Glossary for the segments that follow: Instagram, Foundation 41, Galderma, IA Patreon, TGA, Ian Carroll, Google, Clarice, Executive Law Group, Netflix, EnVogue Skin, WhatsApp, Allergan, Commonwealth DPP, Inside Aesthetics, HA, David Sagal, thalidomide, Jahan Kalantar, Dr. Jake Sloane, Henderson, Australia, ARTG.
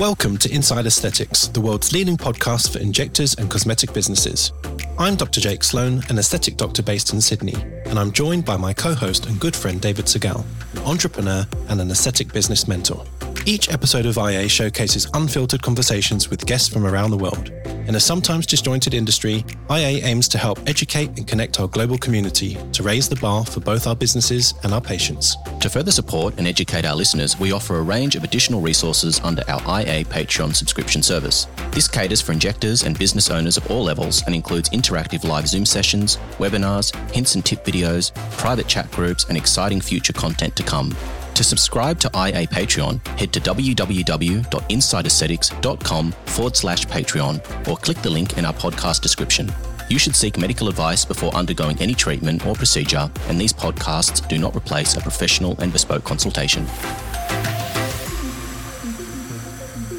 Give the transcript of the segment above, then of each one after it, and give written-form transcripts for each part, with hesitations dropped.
Welcome to Inside Aesthetics, the world's leading podcast for injectors and cosmetic businesses. I'm Dr. Jake Sloane, an aesthetic doctor based in Sydney, and I'm joined by my co-host and good friend David Sagal, an entrepreneur and an aesthetic business mentor. Each episode of IA showcases unfiltered conversations with guests from around the world. In a sometimes disjointed industry, IA aims to help educate and connect our global community to raise the bar for both our businesses and our patients. To further support and educate our listeners, we offer a range of additional resources under our IA Patreon subscription service. This caters for injectors and business owners of all levels and includes interactive live Zoom sessions, webinars, hints and tip videos, private chat groups, and exciting future content to come. To subscribe to IA Patreon, head to www.insideaesthetics.com/Patreon or click the link in our podcast description. You should seek medical advice before undergoing any treatment or procedure, and these podcasts do not replace a professional and bespoke consultation.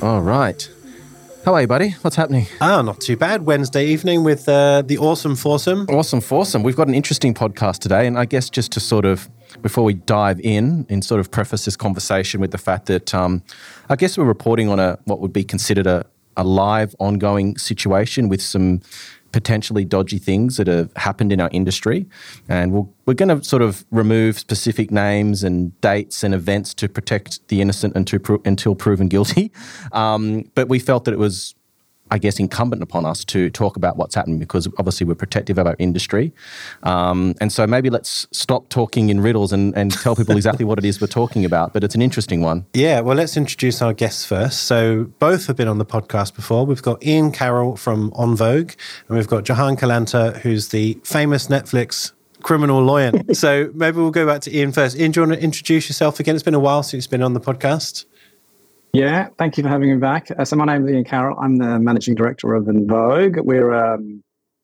All right. How are you, buddy? What's happening? Not too bad. Wednesday evening with the awesome foursome. Awesome foursome. We've got an interesting podcast today, and I guess just to sort of, before we dive in and sort of preface this conversation with the fact that I guess we're reporting on what would be considered a live ongoing situation with some potentially dodgy things that have happened in our industry. And we're going to sort of remove specific names and dates and events to protect the innocent until proven guilty. But we felt that it was, I guess, incumbent upon us to talk about what's happened because obviously we're protective of our industry. And so maybe let's stop talking in riddles and tell people exactly what it is we're talking about, but it's an interesting one. Yeah, well, let's introduce our guests first. So both have been on the podcast before. We've got Ian Carroll from EnVogue and we've got Jahan Kalantar, who's the famous Netflix criminal lawyer. So maybe we'll go back to Ian first. Ian, do you want to introduce yourself again? It's been a while since you've been on the podcast. Yeah, thank you for having me back. So my name is Ian Carroll. I'm the managing director of EnVogue. We're a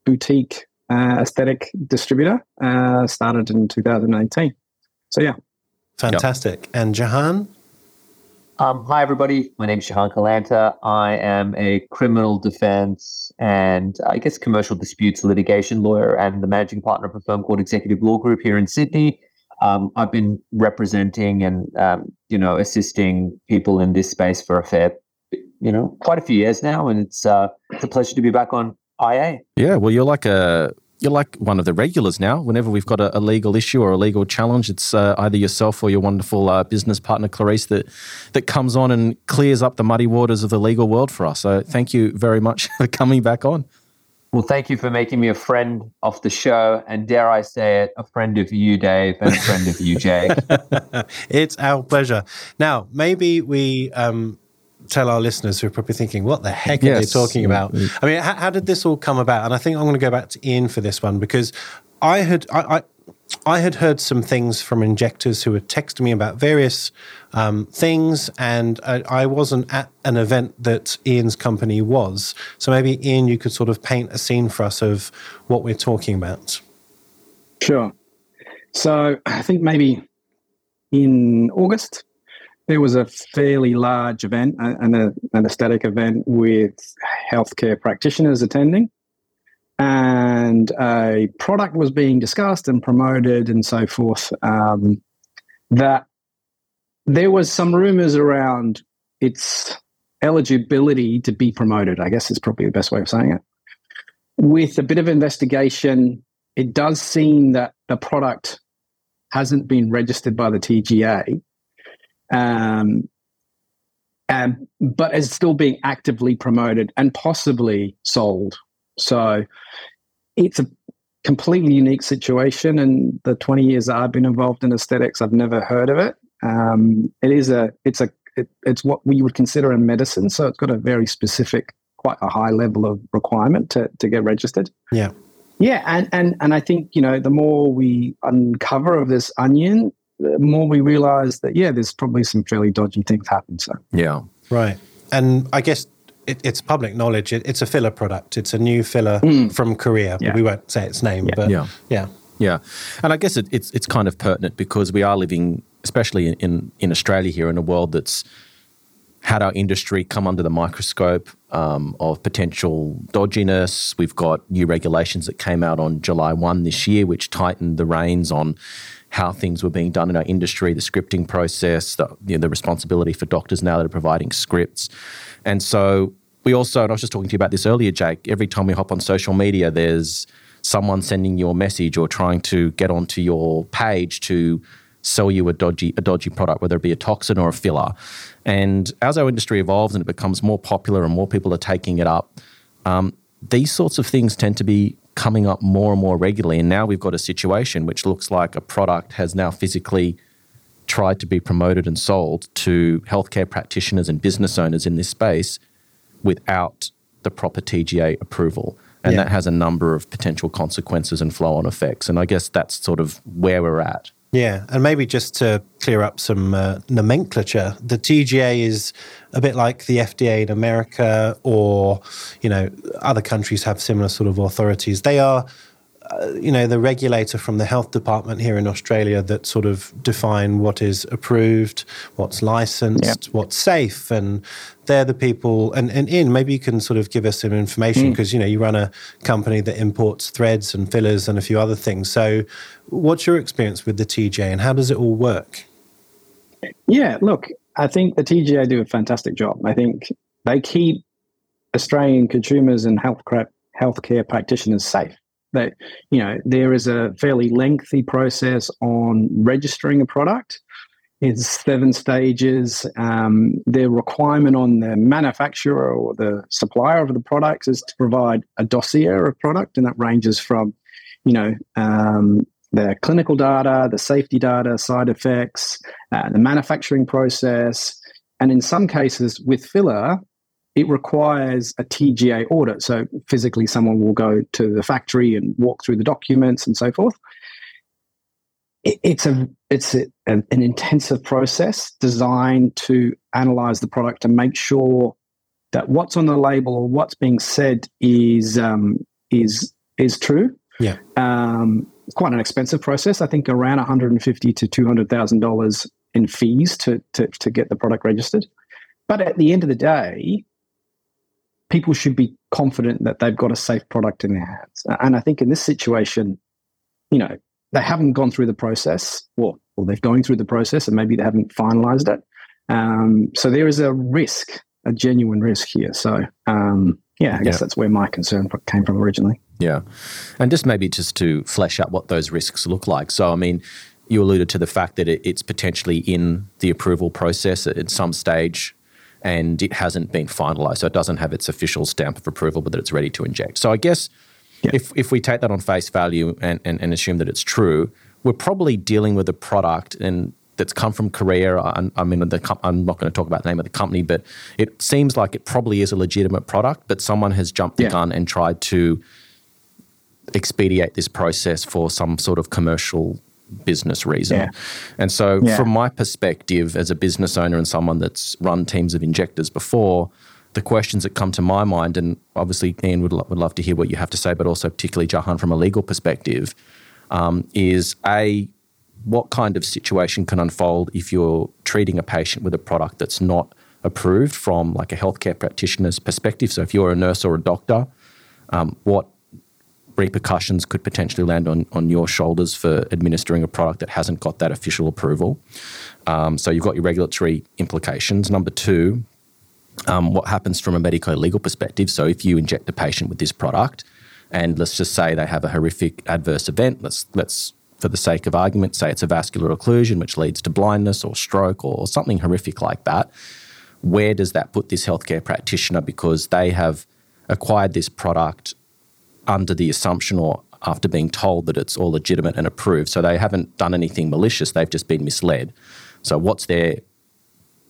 boutique aesthetic distributor, started in 2018. So yeah. Fantastic. Yep. And Jahan? Hi, everybody. My name is Jahan Kalantar. I am a criminal defense and I guess commercial disputes litigation lawyer and the managing partner of a firm called Executive Law Group here in Sydney. I've been representing and, assisting people in this space for quite a few years now. And it's a pleasure to be back on IA. Yeah. Well, you're like one of the regulars now. Whenever we've got a legal issue or a legal challenge, it's either yourself or your wonderful business partner, Clarice, that comes on and clears up the muddy waters of the legal world for us. So thank you very much for coming back on. Well, thank you for making me a friend of the show, and dare I say it, a friend of you, Dave, and a friend of you, Jake. It's our pleasure. Now, maybe we tell our listeners who are probably thinking, what the heck are they talking about? I mean, how did this all come about? And I think I'm going to go back to Ian for this one, because I had heard some things from injectors who were texting me about various things, and I wasn't at an event that Ian's company was. So maybe, Ian, you could sort of paint a scene for us of what we're talking about. Sure. So I think maybe in August, there was a fairly large event, an aesthetic event with healthcare practitioners attending. And a product was being discussed and promoted and so forth, that there was some rumours around its eligibility to be promoted, I guess is probably the best way of saying it. With a bit of investigation, it does seem that the product hasn't been registered by the TGA, but is still being actively promoted and possibly sold. So it's a completely unique situation, and the 20 years I've been involved in aesthetics, I've never heard of it. It's what we would consider a medicine, so it's got a very specific, quite a high level of requirement to get registered. Yeah. Yeah, and I think, the more we uncover of this onion, the more we realize that, there's probably some fairly dodgy things happen. So. Yeah. Right. And I guess it's public knowledge. It's a filler product. It's a new filler from Korea. Yeah. We won't say its name, but yeah. And I guess it's kind of pertinent because we are living, especially in Australia here, in a world that's had our industry come under the microscope of potential dodginess. We've got new regulations that came out on July 1 this year, which tightened the reins on how things were being done in our industry, the scripting process, the responsibility for doctors now that are providing scripts. And so we also, and I was just talking to you about this earlier, Jake, every time we hop on social media, there's someone sending you a message or trying to get onto your page to sell you a dodgy product, whether it be a toxin or a filler. And as our industry evolves and it becomes more popular and more people are taking it up, these sorts of things tend to be coming up more and more regularly. And now we've got a situation which looks like a product has now physically tried to be promoted and sold to healthcare practitioners and business owners in this space without the proper TGA approval. And that has a number of potential consequences and flow-on effects. And I guess that's sort of where we're at. Yeah, and maybe just to clear up some nomenclature, the TGA is a bit like the FDA in America, or, you know, other countries have similar sort of authorities. They are, the regulator from the health department here in Australia that sort of define what is approved, what's licensed, what's safe, and they're the people, and Ian, maybe you can sort of give us some information because, you run a company that imports threads and fillers and a few other things. So what's your experience with the TGA and how does it all work? Yeah, look, I think the TGA do a fantastic job. I think they keep Australian consumers and healthcare practitioners safe. That, there is a fairly lengthy process on registering a product. It's 7 stages. Their requirement on the manufacturer or the supplier of the products is to provide a dossier of product, and that ranges from, the clinical data, the safety data, side effects, the manufacturing process, and in some cases with filler, it requires a TGA audit. So physically someone will go to the factory and walk through the documents and so forth. It's an intensive process designed to analyze the product to make sure that what's on the label or what's being said is true. Yeah. It's quite an expensive process. I think around $150,000 to $200,000 in fees to get the product registered. But at the end of the day, people should be confident that they've got a safe product in their hands. And I think in this situation, they haven't gone through the process, or they're going through the process and maybe they haven't finalized it. So there is a risk, a genuine risk here. So, I guess that's where my concern came from originally. Yeah. And just maybe just to flesh out what those risks look like. So, I mean, you alluded to the fact that it's potentially in the approval process at some stage and it hasn't been finalised. So it doesn't have its official stamp of approval, but that it's ready to inject. So I guess if we take that on face value and assume that it's true, we're probably dealing with a product that's come from Korea. I'm not going to talk about the name of the company, but it seems like it probably is a legitimate product, but someone has jumped the gun and tried to expedite this process for some sort of commercial business reason. Yeah. And so from my perspective as a business owner and someone that's run teams of injectors before, the questions that come to my mind, and obviously Ian would love to hear what you have to say, but also particularly Jahan from a legal perspective, is A, what kind of situation can unfold if you're treating a patient with a product that's not approved from like a healthcare practitioner's perspective? So if you're a nurse or a doctor, what repercussions could potentially land on your shoulders for administering a product that hasn't got that official approval? So you've got your regulatory implications. Number 2, what happens from a medico-legal perspective? So if you inject a patient with this product and let's just say they have a horrific adverse event, let's for the sake of argument, say it's a vascular occlusion which leads to blindness or stroke or something horrific like that, where does that put this healthcare practitioner? Because they have acquired this product under the assumption or after being told that it's all legitimate and approved. So they haven't done anything malicious, they've just been misled. So what's their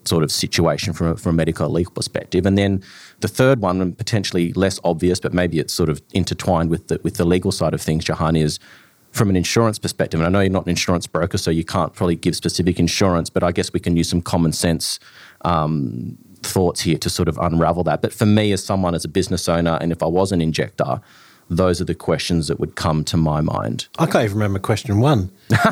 sort of situation from a medical legal perspective? And then the third one, and potentially less obvious, but maybe it's sort of intertwined with the legal side of things, Jahan, is from an insurance perspective. And I know you're not an insurance broker, so you can't probably give specific insurance, but I guess we can use some common sense thoughts here to sort of unravel that. But for me as a business owner, and if I was an injector, those are the questions that would come to my mind. I can't even remember question one. There's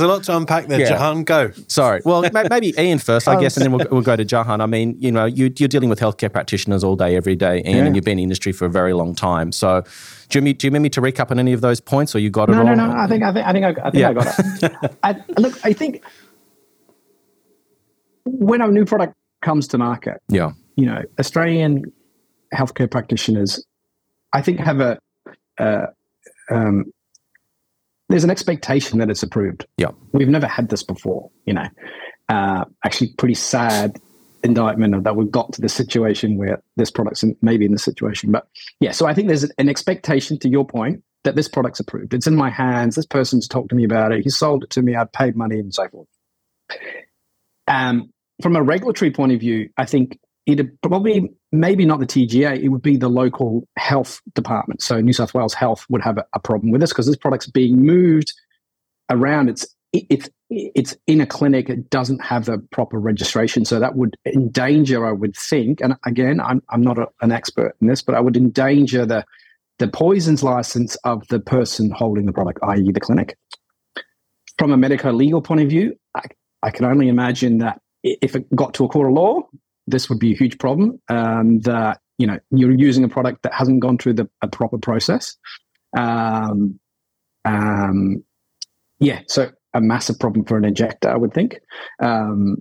a lot to unpack there, yeah. Jahan, go. Sorry. Well, maybe Ian first, I guess, and then we'll go to Jahan. I mean, you know, you're dealing with healthcare practitioners all day, every day, Ian, and you've been in the industry for a very long time. So do you need me to recap on any of those points, or you got it all? No. I think I got it. I think when a new product comes to market, yeah, you know, Australian healthcare practitioners, I think, have there's an expectation that it's approved. Yeah, we've never had this before. You know, actually, pretty sad indictment of that we've got to the situation where this product's maybe in this situation. But yeah, so I think there's an expectation, to your point, that this product's approved. It's in my hands. This person's talked to me about it. He sold it to me. I've paid money and so forth. From a regulatory point of view, I think it probably, maybe not the TGA, it would be the local health department. So New South Wales Health would have a problem with this, because this product's being moved around. It's in a clinic. It doesn't have the proper registration. So that would endanger, I would think, and again, I'm not an expert in this, but I would endanger the poisons license of the person holding the product, i.e. the clinic. From a medico-legal point of view, I can only imagine that if it got to a court of law, this would be a huge problem. That, you know, you're using a product that hasn't gone through a proper process. So a massive problem for an injector, I would think. And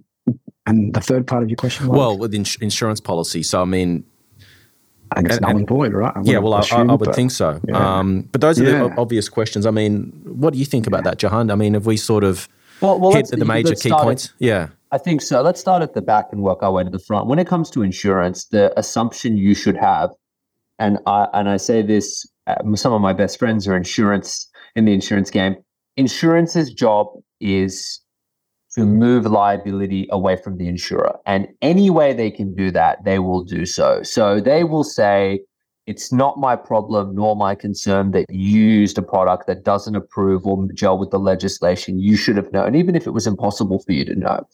the third part of your question was? Well, with insurance policy. So, I mean, I guess null and void, right? I would think so. Yeah. But those are the obvious questions. I mean, what do you think about that, Jahan? I mean, have we sort of hit the major key points? Yeah. I think so. Let's start at the back and work our way to the front. When it comes to insurance, the assumption you should have, and I say this, some of my best friends are in the insurance game. Insurance's job is to move liability away from the insurer, and any way they can do that, they will do so. So they will say, it's not my problem nor my concern that you used a product that doesn't approve or gel with the legislation. You should have known, even if it was impossible for you to know.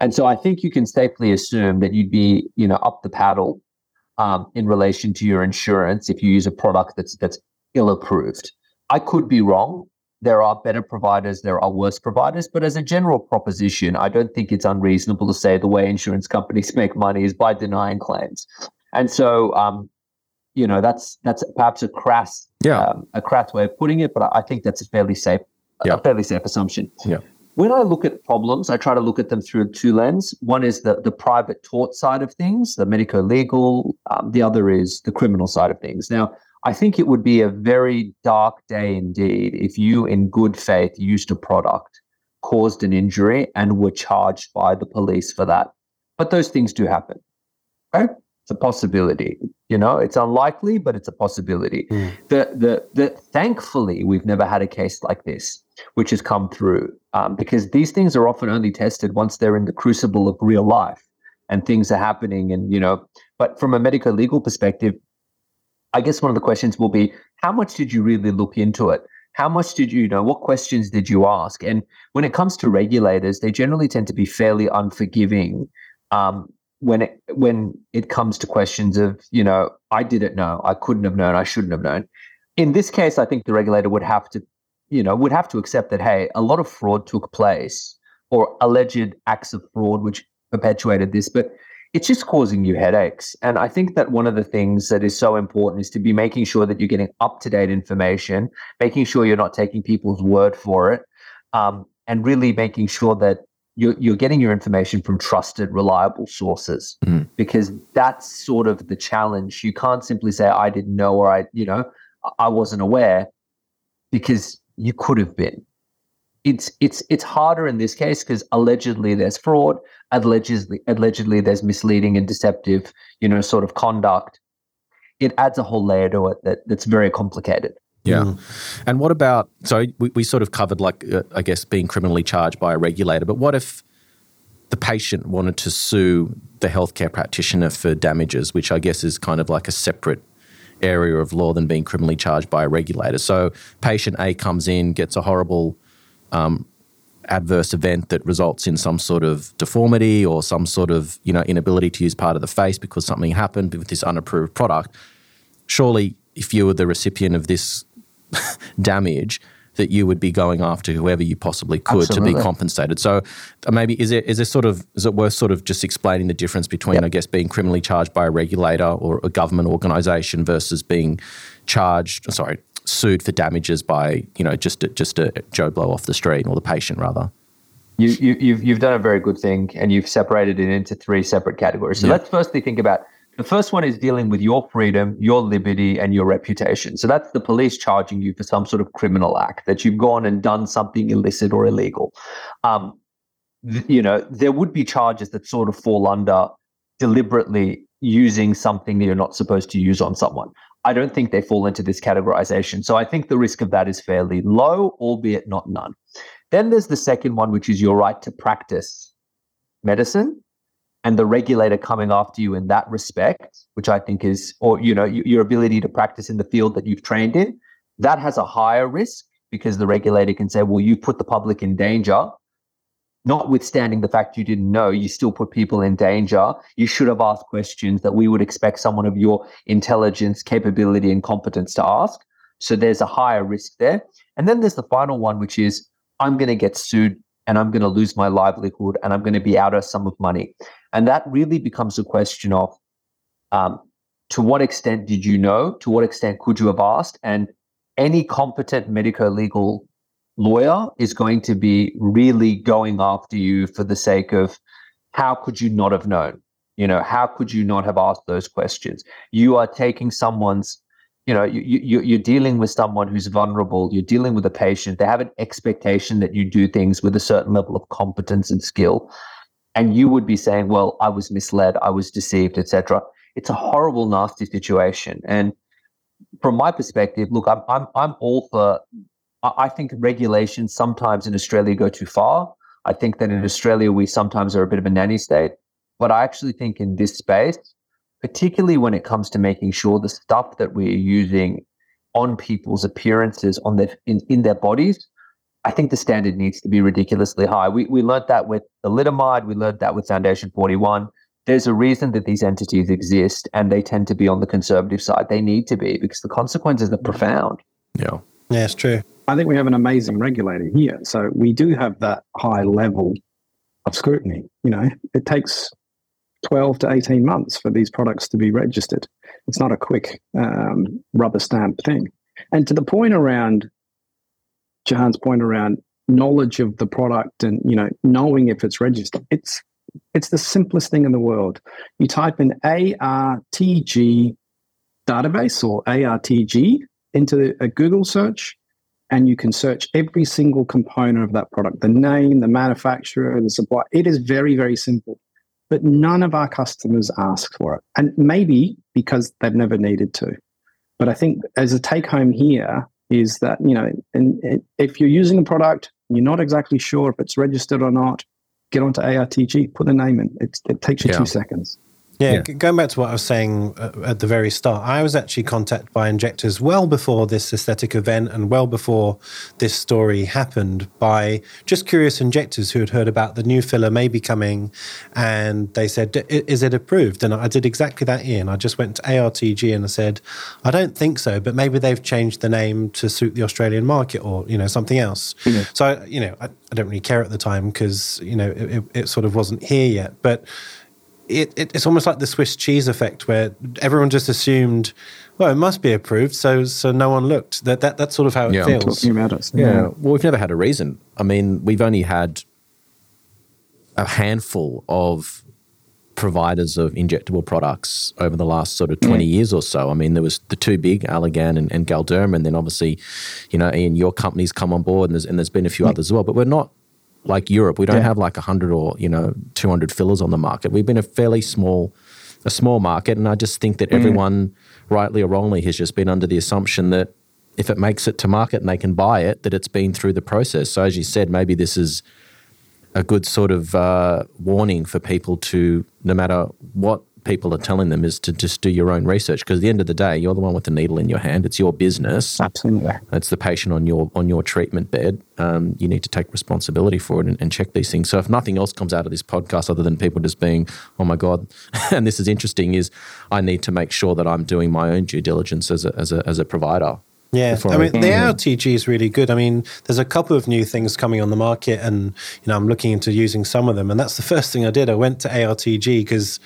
And so I think you can safely assume that you'd be, you know, up the paddle in relation to your insurance if you use a product that's ill-approved. I could be wrong. There are better providers, there are worse providers, but as a general proposition, I don't think it's unreasonable to say the way insurance companies make money is by denying claims. And so, you know, that's perhaps a crass way of putting it, but I think that's a fairly safe assumption. Yeah. When I look at problems, I try to look at them through two lenses. One is the private tort side of things, the medico-legal. The other is the criminal side of things. Now, I think it would be a very dark day indeed if you, in good faith, used a product, caused an injury, and were charged by the police for that. But those things do happen. Okay? It's a possibility. You know, it's unlikely, but it's a possibility. Thankfully, we've never had a case like this, which has come through, because these things are often only tested once they're in the crucible of real life and things are happening. And, you know, but from a medico-legal perspective, I guess one of the questions will be, how much did you really look into it? How much did you know? What questions did you ask? And when it comes to regulators, they generally tend to be fairly unforgiving, when it comes to questions of, you know, I didn't know, I couldn't have known, I shouldn't have known. In this case, I think the regulator would have to accept that, hey, a lot of fraud took place, or alleged acts of fraud which perpetuated this, but it's just causing you headaches. And I think that one of the things that is so important is to be making sure that you're getting up-to-date information, making sure you're not taking people's word for it, and really making sure that you're getting your information from trusted, reliable sources, because that's sort of the challenge. You can't simply say, I didn't know, or I wasn't aware, because you could have been. It's harder in this case because allegedly there's fraud, allegedly there's misleading and deceptive, you know, sort of conduct. It adds a whole layer to it that's very complicated. Yeah. And what about, so we sort of covered I guess being criminally charged by a regulator, but what if the patient wanted to sue the healthcare practitioner for damages, which I guess is kind of like a separate area of law than being criminally charged by a regulator? So patient A comes in, gets a horrible adverse event that results in some sort of deformity or some sort of, you know, inability to use part of the face because something happened with this unapproved product. Surely if you were the recipient of this damage, that you would be going after whoever you possibly could to be compensated. So maybe is it worth sort of just explaining the difference between, I guess, being criminally charged by a regulator or a government organisation versus being sued for damages by, just a Joe Blow off the street, or the patient rather. You've done a very good thing, and you've separated it into three separate categories. So let's firstly think about the first one is dealing with your freedom, your liberty, and your reputation. So that's the police charging you for some sort of criminal act, that you've gone and done something illicit or illegal. There would be charges that sort of fall under deliberately using something that you're not supposed to use on someone. I don't think they fall into this categorization. So I think the risk of that is fairly low, albeit not none. Then there's the second one, which is your right to practice medicine, and the regulator coming after you in that respect, which I think is, your ability to practice in the field that you've trained in, that has a higher risk, because the regulator can say, well, you put the public in danger, notwithstanding the fact you didn't know, you still put people in danger. You should have asked questions that we would expect someone of your intelligence, capability, and competence to ask. So there's a higher risk there. And then there's the final one, which is, I'm going to get sued, and I'm going to lose my livelihood, and I'm going to be out a sum of money. And that really becomes a question of to what extent did you know? To what extent could you have asked? And any competent medico-legal lawyer is going to be really going after you for the sake of how could you not have known? How could you not have asked those questions? You are taking someone's you're dealing with someone who's vulnerable. You're dealing with a patient. They have an expectation that you do things with a certain level of competence and skill. And you would be saying, well, I was misled, I was deceived, etc. It's a horrible, nasty situation. And from my perspective, look, I'm all for, I think regulations sometimes in Australia go too far. I think that in Australia, we sometimes are a bit of a nanny state. But I actually think in this space, particularly when it comes to making sure the stuff that we're using on people's appearances, on their in their bodies, I think the standard needs to be ridiculously high. We learned that with thalidomide, we learned that with Foundation 41. There's a reason that these entities exist, and they tend to be on the conservative side. They need to be, because the consequences are profound. Yeah, it's true. I think we have an amazing regulator here. So we do have that high level of scrutiny. It takes 12 to 18 months for these products to be registered. It's not a quick rubber stamp thing. And to the point around, Jahan's point around knowledge of the product and, knowing if it's registered, it's the simplest thing in the world. You type in ARTG database or ARTG into a Google search, and you can search every single component of that product, the name, the manufacturer, the supplier. It is very, very simple. But none of our customers ask for it. And maybe because they've never needed to. But I think as a take home here is that, and if you're using a product, you're not exactly sure if it's registered or not, get onto ARTG, put a name in. It takes you 2 seconds. Yeah, going back to what I was saying at the very start, I was actually contacted by injectors well before this aesthetic event and well before this story happened by just curious injectors who had heard about the new filler maybe coming, and they said, is it approved? And I did exactly that, Ian. I just went to ARTG and I said, I don't think so, but maybe they've changed the name to suit the Australian market or, something else. Yeah. So, I don't really care at the time because, it sort of wasn't here yet, but It's almost like the Swiss cheese effect, where everyone just assumed, well, it must be approved, so no one looked. That's sort of how it feels. I'm talking about it. Yeah. Well, we've never had a reason. I mean, we've only had a handful of providers of injectable products over the last sort of 20 years or so. I mean, there was the two big, Allergan and Galderma, and then obviously, Ian, your company's come on board, and there's been a few others as well. But we're not like Europe. We don't have like 100 or 200 fillers on the market. We've been a small market, and I just think that everyone, rightly or wrongly, has just been under the assumption that if it makes it to market and they can buy it, that it's been through the process. So as you said, maybe this is a good sort of warning for people to, no matter what people are telling them is to just do your own research, because at the end of the day, you're the one with the needle in your hand. It's your business. Absolutely. It's the patient on your treatment bed. You need to take responsibility for it and check these things. So if nothing else comes out of this podcast other than people just being, oh my God, and this is interesting, is I need to make sure that I'm doing my own due diligence as a provider. Yeah, I mean, the ARTG is really good. I mean, there's a couple of new things coming on the market and, you know, I'm looking into using some of them. And that's the first thing I did. I went to ARTG because,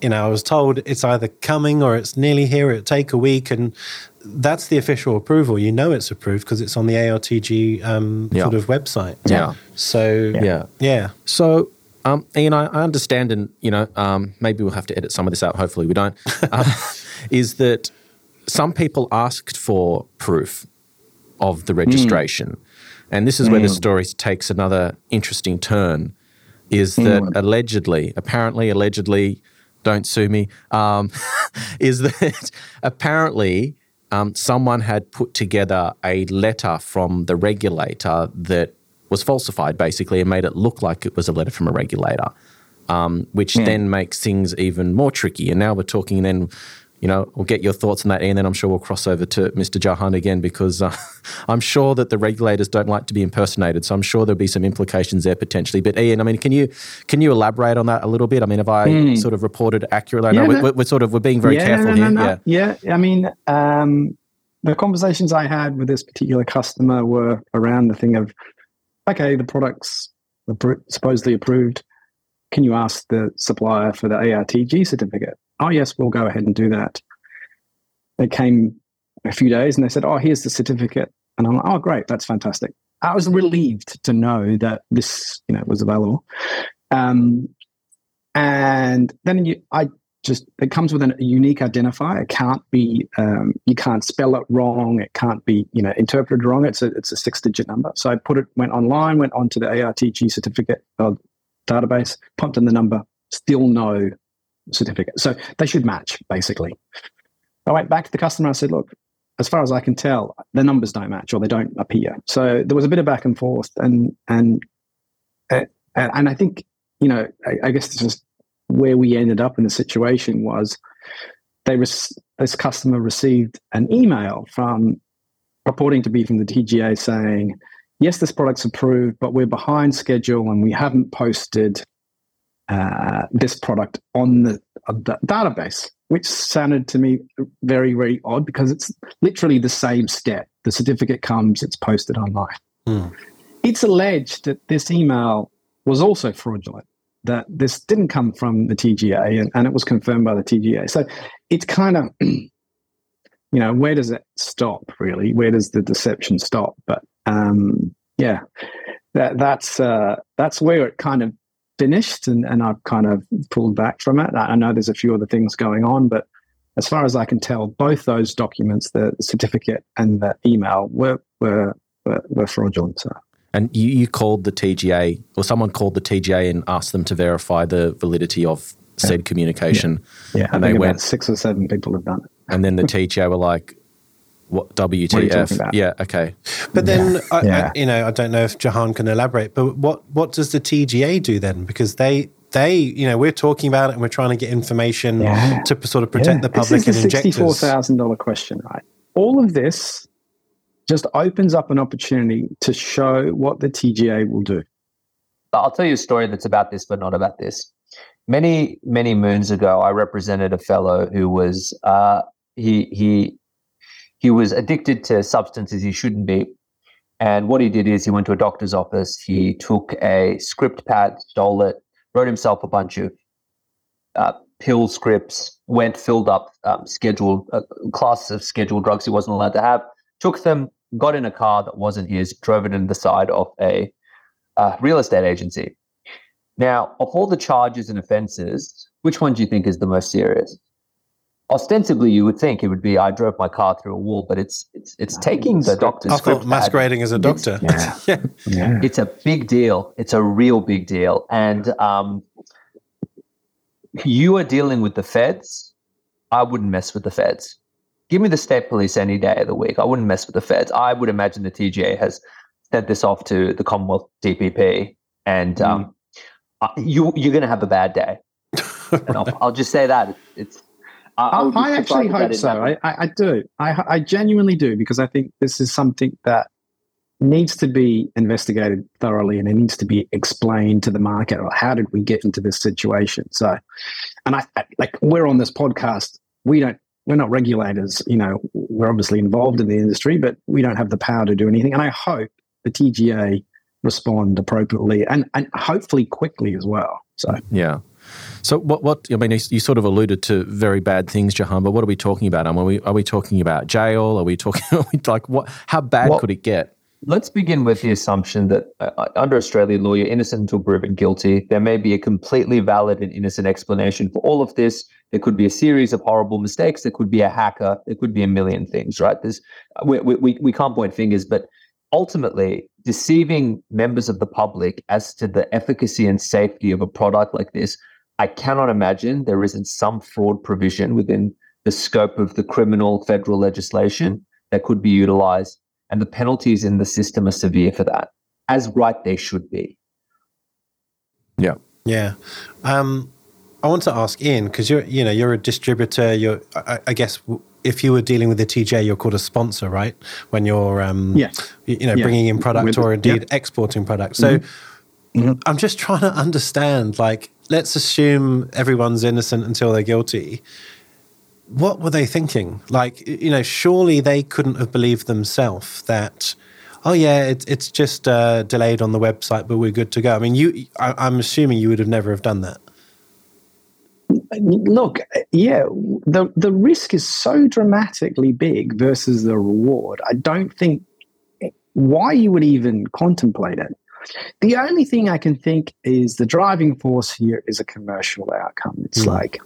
you know, I was told it's either coming or it's nearly here. It'll take a week. And that's the official approval. You know it's approved because it's on the ARTG sort of website. Yeah. So, yeah. So, Ian, I understand, and, you know, maybe we'll have to edit some of this out. Hopefully we don't. Is that... some people asked for proof of the registration. And this is where the story takes another interesting turn, is that allegedly, don't sue me, is that apparently someone had put together a letter from the regulator that was falsified, basically, and made it look like it was a letter from a regulator, which then makes things even more tricky. And now we're talking then... You know, we'll get your thoughts on that, Ian, and I'm sure we'll cross over to Mr. Jahan again, because I'm sure that the regulators don't like to be impersonated, so I'm sure there'll be some implications there potentially. But Ian, I mean, can you elaborate on that a little bit? I mean, have I sort of reported accurately? Yeah, no, we're being very careful here. I mean, the conversations I had with this particular customer were around the thing of, okay, the product's supposedly approved. Can you ask the supplier for the ARTG certificate? Oh, yes, we'll go ahead and do that. They came a few days and they said, oh, here's the certificate. And I'm like, oh, great, that's fantastic. I was relieved to know that this, you know, was available. And then it comes with a unique identifier. It can't be, you can't spell it wrong. It can't be, you know, interpreted wrong. It's a 6-digit number. So I went onto the ARTG certificate database, pumped in the number, still no certificate. So they should match, basically. I went back to the customer and I said, look, as far as I can tell, the numbers don't match or they don't appear. So there was a bit of back and forth. And I think, you know, I guess this is where we ended up in the situation was this customer received an email from purporting to be from the TGA saying, yes, this product's approved, but we're behind schedule and we haven't posted this product on the database, which sounded to me very, very odd because it's literally the same step. The certificate comes, it's posted online. It's alleged that this email was also fraudulent, that this didn't come from the TGA and it was confirmed by the TGA. So it's kind of, you know, where does it stop, really? Where does the deception stop? But, that's where it kind of finished and I've kind of pulled back from it. I know there's a few other things going on, but as far as I can tell, both those documents, the certificate and the email, were fraudulent. So. And you called the TGA, or someone called the TGA and asked them to verify the validity of said communication. Yeah. And I think about 6 or 7 people have done it. And then the TGA were like, what, WTF? Yeah, okay. But then, I don't know if Jahan can elaborate, but what does the TGA do then? Because they, you know, we're talking about it and we're trying to get information to sort of protect the public and injectors. This is a $64,000 question, right? All of this just opens up an opportunity to show what the TGA will do. I'll tell you a story that's about this, but not about this. Many, many moons ago, I represented a fellow who was, he was addicted to substances he shouldn't be. And what he did is he went to a doctor's office. He took a script pad, stole it, wrote himself a bunch of pill scripts, filled up scheduled classes of scheduled drugs he wasn't allowed to have, took them, got in a car that wasn't his, drove it into the side of a real estate agency. Now, of all the charges and offenses, which one do you think is the most serious? Ostensibly, you would think it would be I drove my car through a wall, but it's taking the doctor's script pad. Masquerading as a doctor. It's a big deal. It's a real big deal. And you are dealing with the feds. I wouldn't mess with the feds. Give me the state police any day of the week. I wouldn't mess with the feds. I would imagine the TGA has sent this off to the Commonwealth DPP, and you're going to have a bad day. And I'll just say that it's. I actually hope so. I do. I genuinely do, because I think this is something that needs to be investigated thoroughly, and it needs to be explained to the market. Or how did we get into this situation? So, and I like, we're on this podcast. We're not regulators. You know, we're obviously involved in the industry, but we don't have the power to do anything. And I hope the TGA respond appropriately and hopefully quickly as well. So yeah. So what I mean, you sort of alluded to very bad things, Jahan, but what are we talking about? Are we talking about jail? Are we like what? How bad could it get? Let's begin with the assumption that under Australian law, you're innocent until proven guilty. There may be a completely valid and innocent explanation for all of this. There could be a series of horrible mistakes. There could be a hacker. There could be a million things, right? We can't point fingers, but ultimately, deceiving members of the public as to the efficacy and safety of a product like this, I cannot imagine there isn't some fraud provision within the scope of the criminal federal legislation that could be utilized. And the penalties in the system are severe for that, as right they should be. Yeah. Yeah. I want to ask Ian, because you're a distributor. I guess if you were dealing with the TGA, you're called a sponsor, right? When you're bringing in product exporting product. So I'm just trying to understand, like, let's assume everyone's innocent until they're guilty. What were they thinking? Like, surely they couldn't have believed themselves that, it's just delayed on the website, but we're good to go. I mean, I'm assuming you would have never have done that. Look, the risk is so dramatically big versus the reward. I don't think why you would even contemplate it. The only thing I can think is the driving force here is a commercial outcome. It's like,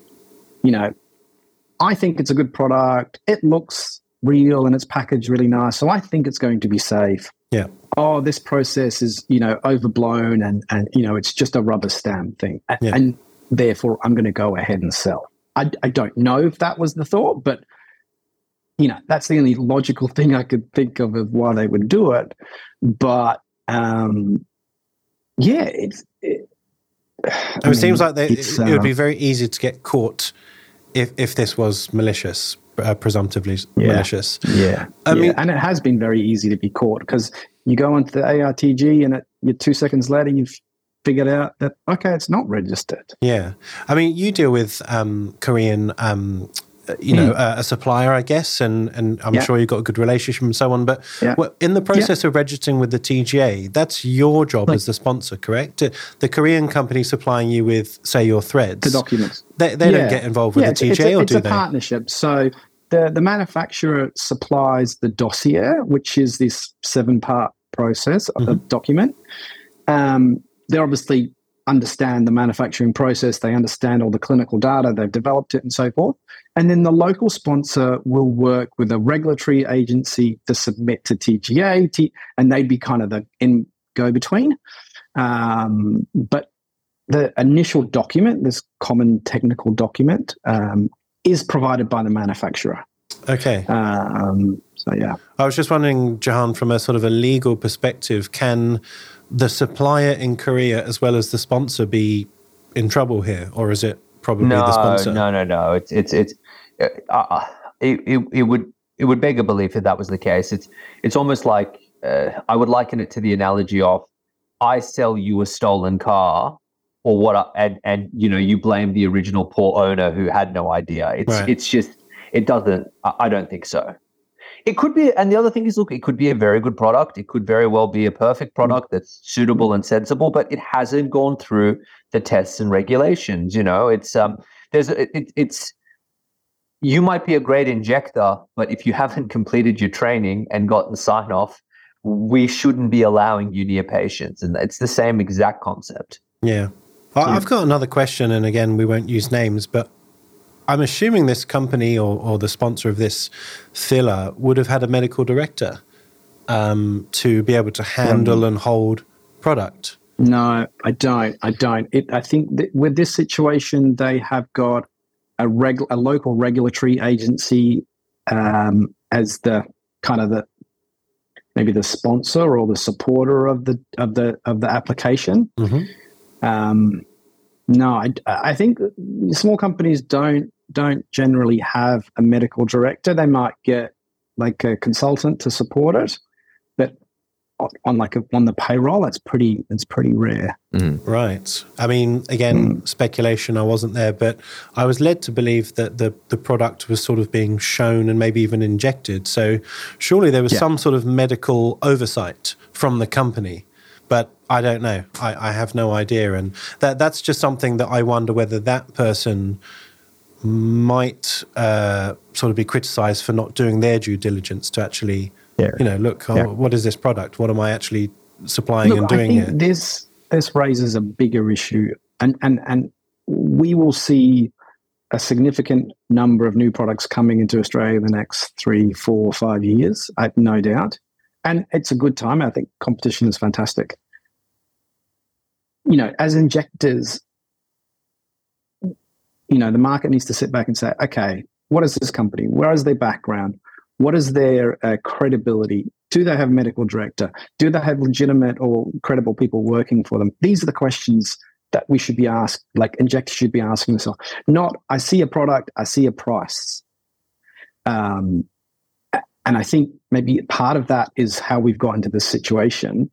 I think it's a good product. It looks real and it's packaged really nice. So I think it's going to be safe. Yeah. Oh, this process is, overblown and it's just a rubber stamp thing. And therefore, I'm going to go ahead and sell. I don't know if that was the thought, but, that's the only logical thing I could think of why they would do it. But, it seems like it would be very easy to get caught if this was malicious, presumptively malicious. Yeah. I mean, and it has been very easy to be caught, because you go onto the ARTG and you're 2 seconds later, you've figured out that, okay, it's not registered. Yeah. I mean, you deal with Korean, a supplier, I guess, and I'm sure you've got a good relationship and so on, but in the process of registering with the TGA, that's your job as the sponsor, correct? The Korean company supplying you with, say, your threads. The documents. They don't get involved with the TGA, do they? It's a partnership. So the manufacturer supplies the dossier, which is this 7-part process of the document. They're obviously understand the manufacturing process, they understand all the clinical data, they've developed it and so forth. And then the local sponsor will work with a regulatory agency to submit to TGA, and they'd be kind of the go-between. But the initial document, this common technical document, is provided by the manufacturer. Okay. I was just wondering, Jahan, from a sort of a legal perspective, can the supplier in Korea as well as the sponsor be in trouble here, or is it probably the sponsor? No. It would beg a belief if that was the case. It's almost like I would liken it to the analogy of I sell you a stolen car, or you blame the original poor owner who had no idea. I don't think so. It could be, and the other thing is, look, it could be a very good product. It could very well be a perfect product that's suitable and sensible, but it hasn't gone through the tests and regulations. You might be a great injector, but if you haven't completed your training and gotten sign off, we shouldn't be allowing you near patients. And it's the same exact concept. Yeah. I've got another question, and again, we won't use names, but I'm assuming this company or the sponsor of this filler would have had a medical director to be able to handle and hold product. No, I don't. I think that with this situation, they have got a local regulatory agency as the kind of maybe the sponsor or the supporter of the application. Mm-hmm. No, I think small companies don't generally have a medical director. They might get like a consultant to support it, but on the payroll, it's pretty rare. Mm. Right. I mean, again, speculation. I wasn't there, but I was led to believe that the product was sort of being shown and maybe even injected. So surely there was some sort of medical oversight from the company, but I don't know. I have no idea, and that's just something that I wonder whether that person might sort of be criticised for not doing their due diligence to actually, what is this product? What am I actually supplying and doing here? This raises a bigger issue, and we will see a significant number of new products coming into Australia in the next 3, 4, 5 years. I have no doubt. And it's a good time. I think competition is fantastic. You know, as injectors, you know, the market needs to sit back and say, okay, what is this company? Where is their background? What is their credibility? Do they have a medical director? Do they have legitimate or credible people working for them? These are the questions that we should be asked, like injectors should be asking themselves. Not, I see a product, I see a price. And I think maybe part of that is how we've gotten to this situation.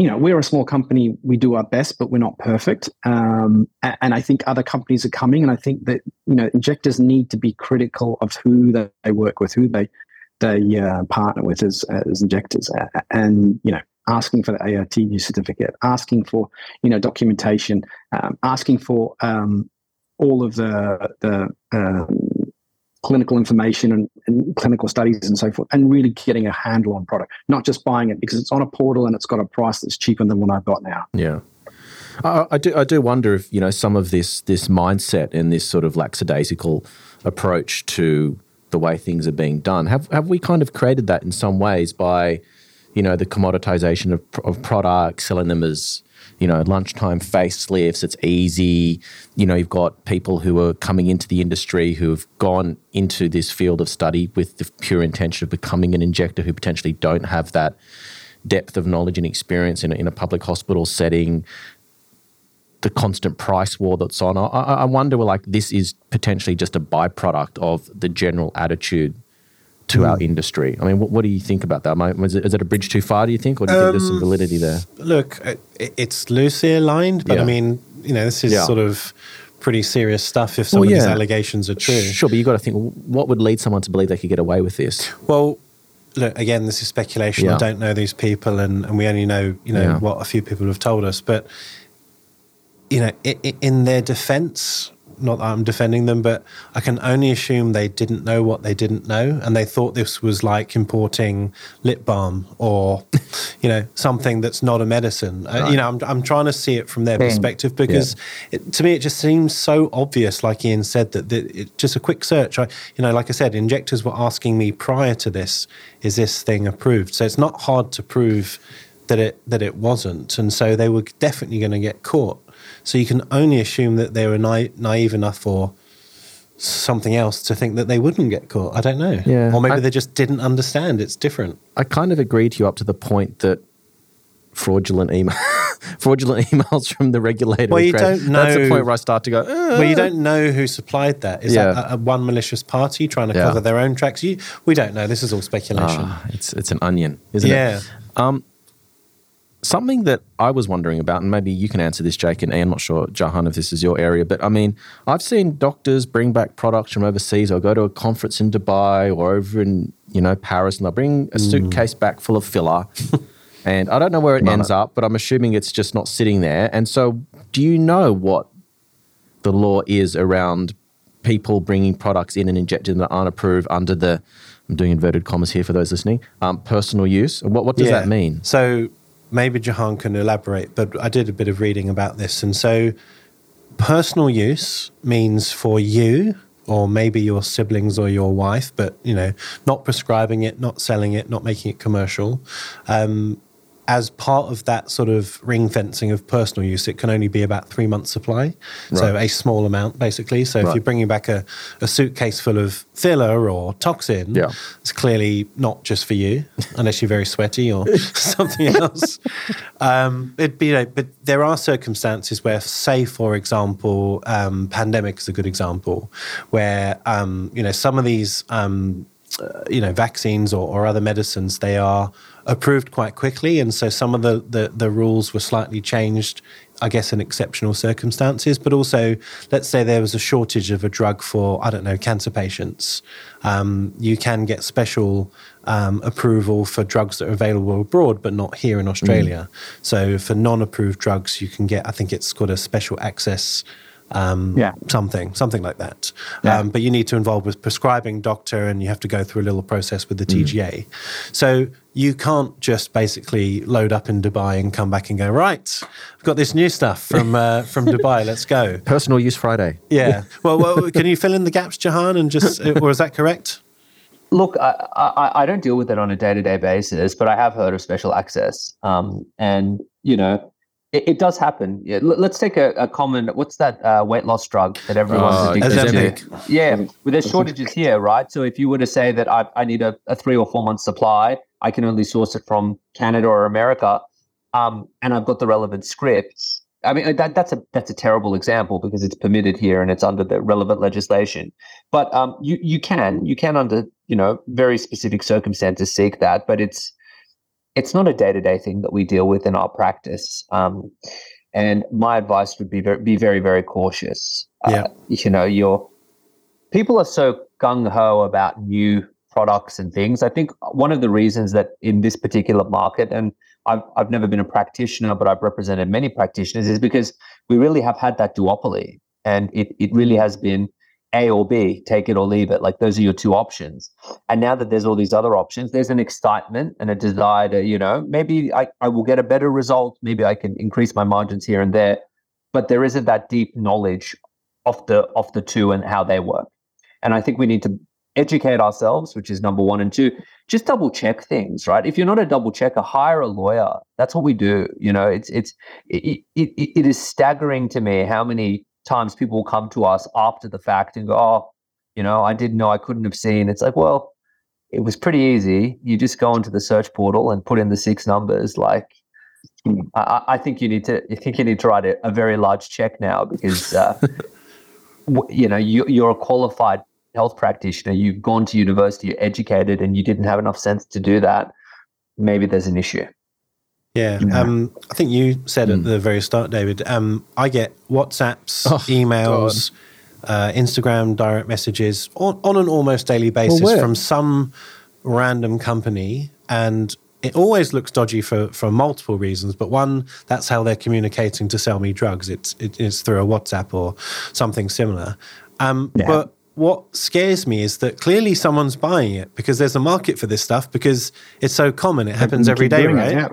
You know, we're a small company. We do our best, but we're not perfect. And I think other companies are coming, and I think that, you know, injectors need to be critical of who they work with, who they partner with as injectors, and, you know, asking for the ARTG certificate, asking for, you know, documentation, asking for all of the clinical information and clinical studies and so forth, and really getting a handle on product, not just buying it because it's on a portal and it's got a price that's cheaper than what I've got now. Yeah. I do wonder if, you know, some of this mindset and this sort of lackadaisical approach to the way things are being done, have we kind of created that in some ways by, you know, the commoditization of products, selling them as, you know, lunchtime facelifts, it's easy. You know, you've got people who are coming into the industry who have gone into this field of study with the pure intention of becoming an injector who potentially don't have that depth of knowledge and experience in a public hospital setting, the constant price war that's on. I wonder, like, this is potentially just a byproduct of the general attitude to our industry. I mean, what do you think about that? Is it a bridge too far, do you think? Or do you think there's some validity there? Look, it's loosely aligned, but I mean, you know, this is sort of pretty serious stuff if some of these allegations are true. Sure, but you've got to think, what would lead someone to believe they could get away with this? Well, look, again, this is speculation. Yeah. I don't know these people, and we only know, you know, what a few people have told us. But, you know, in their defense, not that I'm defending them, but I can only assume they didn't know what they didn't know, and they thought this was like importing lip balm or, you know, something that's not a medicine. Right. You know, I'm trying to see it from their perspective because to me it just seems so obvious, like Ian said, just a quick search. You know, like I said, injectors were asking me prior to this, is this thing approved? So it's not hard to prove that it wasn't, and so they were definitely going to get caught. So you can only assume that they were naive enough or something else to think that they wouldn't get caught. I don't know. Yeah. Or maybe they just didn't understand. It's different. I kind of agree to you up to the point that fraudulent emails from the regulator. Well, you don't know. That's the point where I start to go, Well, you don't know who supplied that. Is that one malicious party trying to cover their own tracks? We don't know. This is all speculation. It's an onion, isn't it? Yeah. Something that I was wondering about, and maybe you can answer this, Jake, and I'm not sure, Jahan, if this is your area, but I mean, I've seen doctors bring back products from overseas or go to a conference in Dubai or over in, you know, Paris, and they'll bring a suitcase back full of filler. And I don't know where it ends up, but I'm assuming it's just not sitting there. And so do you know what the law is around people bringing products in and injecting that aren't approved under the, I'm doing inverted commas here for those listening, personal use? What does that mean? So maybe Jahan can elaborate, but I did a bit of reading about this. And so personal use means for you or maybe your siblings or your wife, but, you know, not prescribing it, not selling it, not making it commercial. as part of that sort of ring fencing of personal use, it can only be about 3 months supply. Right. So a small amount, basically. So if you're bringing back a suitcase full of filler or toxin, it's clearly not just for you, unless you're very sweaty or something else. But there are circumstances where, say, for example, pandemic is a good example, where, some of these, vaccines or other medicines, they are approved quite quickly. And so some of the rules were slightly changed, I guess, in exceptional circumstances. But also, let's say there was a shortage of a drug for, I don't know, cancer patients. You can get special approval for drugs that are available abroad, but not here in Australia. Mm. So for non-approved drugs, you can get, I think it's called a special access something like that. Yeah. But you need to involve with prescribing doctor, and you have to go through a little process with the TGA. So you can't just basically load up in Dubai and come back and go, right, I've got this new stuff from Dubai, let's go. Personal use Friday. Yeah. Well, can you fill in the gaps, Jahan, or is that correct? Look, I don't deal with it on a day-to-day basis, but I have heard of special access. It does happen. Yeah. Let's take a common, what's that weight loss drug that everyone's addicted to? Yeah, well, there's shortages here, right? So if you were to say that I need a 3 or 4 month supply, I can only source it from Canada or America, and I've got the relevant scripts. I mean, that's a terrible example because it's permitted here and it's under the relevant legislation. But you can under very specific circumstances seek that, but it's not a day-to-day thing that we deal with in our practice. And my advice would be very, very cautious. People are so gung-ho about new products and things. I think one of the reasons that in this particular market, and I've never been a practitioner, but I've represented many practitioners, is because we really have had that duopoly. And it really has been A or B, take it or leave it. Like, those are your two options. And now that there's all these other options, there's an excitement and a desire to, maybe I will get a better result. Maybe I can increase my margins here and there. But there isn't that deep knowledge of the two and how they work. And I think we need to educate ourselves, which is number one. And two, just double check things, right? If you're not a double checker, hire a lawyer. That's what we do. It is staggering to me how many times people come to us after the fact and go, I didn't know, I couldn't have seen. It's like, well, it was pretty easy. You just go onto the search portal and put in the 6 numbers. Like, I think you need to write a very large check now because you're a qualified health practitioner. You've gone to university, you're educated, and you didn't have enough sense to do that. Maybe there's an issue. Yeah, I think you said at the very start, David, I get WhatsApps, emails, Instagram direct messages on an almost daily basis from some random company, and it always looks dodgy for multiple reasons, but one, that's how they're communicating to sell me drugs. It's through a WhatsApp or something similar. But what scares me is that clearly someone's buying it because there's a market for this stuff because it's so common. It happens every day, right?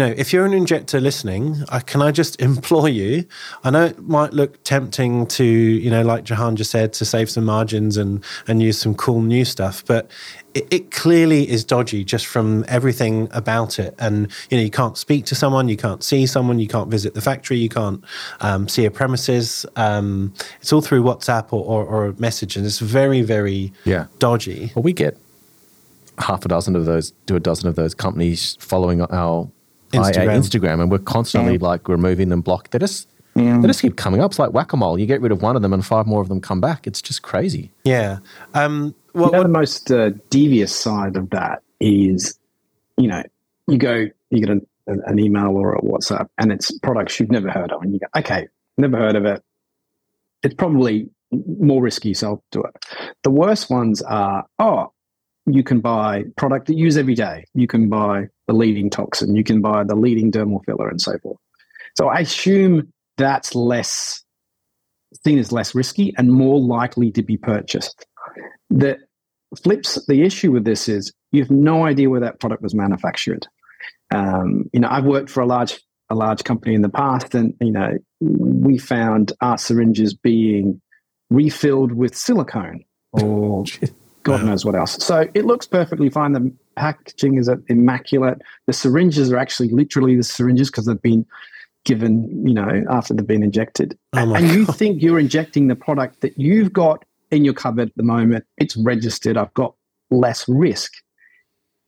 If you're an injector listening, can I just implore you? I know it might look tempting to, like Jahan just said, to save some margins and use some cool new stuff, but it clearly is dodgy just from everything about it. And, you can't speak to someone, you can't see someone, you can't visit the factory, you can't see a premises. It's all through WhatsApp or a message, and it's very, very dodgy. Well, we get half a dozen of those, to a dozen of those companies following our Instagram, and we're constantly removing them, block. They just keep coming up. It's like whack-a-mole. You get rid of one of them and 5 more of them come back. It's just crazy. Yeah. The most devious side of that is, you get an email or a WhatsApp and it's products you've never heard of, and you go, okay, never heard of it. It's probably more risky, so I'll do it. The worst ones are, you can buy product that you use every day. You can buy the leading toxin. You can buy the leading dermal filler and so forth. So I assume that's less seen as less risky and more likely to be purchased. The issue with this is you have no idea where that product was manufactured. I've worked for a large company in the past, and we found our syringes being refilled with silicone or God knows what else. So it looks perfectly fine. The packaging is immaculate. The syringes are actually literally the syringes because they've been given, you know, after they've been injected. Oh my God. You think you're injecting the product that you've got in your cupboard at the moment. It's registered. I've got less risk.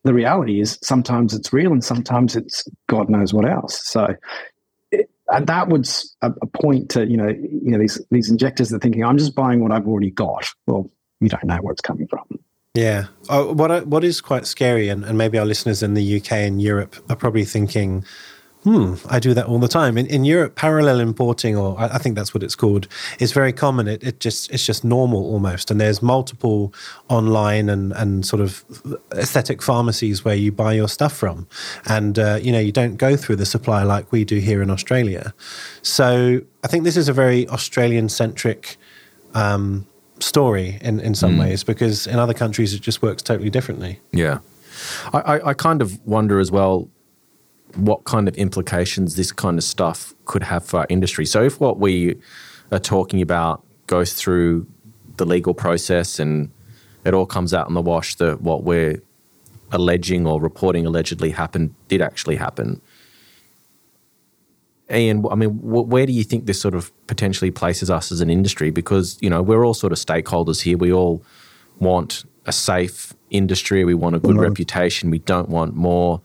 The reality is sometimes it's real and sometimes it's God knows what else. So that was a point to, you know, these injectors are thinking, I'm just buying what I've already got. Well, you don't know where it's coming from. Yeah. What is quite scary, and maybe our listeners in the UK and Europe are probably thinking, I do that all the time. In Europe, parallel importing, or I think that's what it's called, is very common. It's just normal almost. And there's multiple online and sort of aesthetic pharmacies where you buy your stuff from. And, you know, you don't go through the supply like we do here in Australia. So I think this is a very Australian-centric story in some ways, because in other countries it just works totally differently. Yeah. I kind of wonder as well, what kind of implications this kind of stuff could have for our industry. So if what we are talking about goes through the legal process and it all comes out in the wash that what we're alleging or reporting allegedly happened did actually happen. Ian, I mean, where do you think this sort of potentially places us as an industry? Because, you know, we're all sort of stakeholders here. We all want a safe industry. We want a good reputation. We don't want more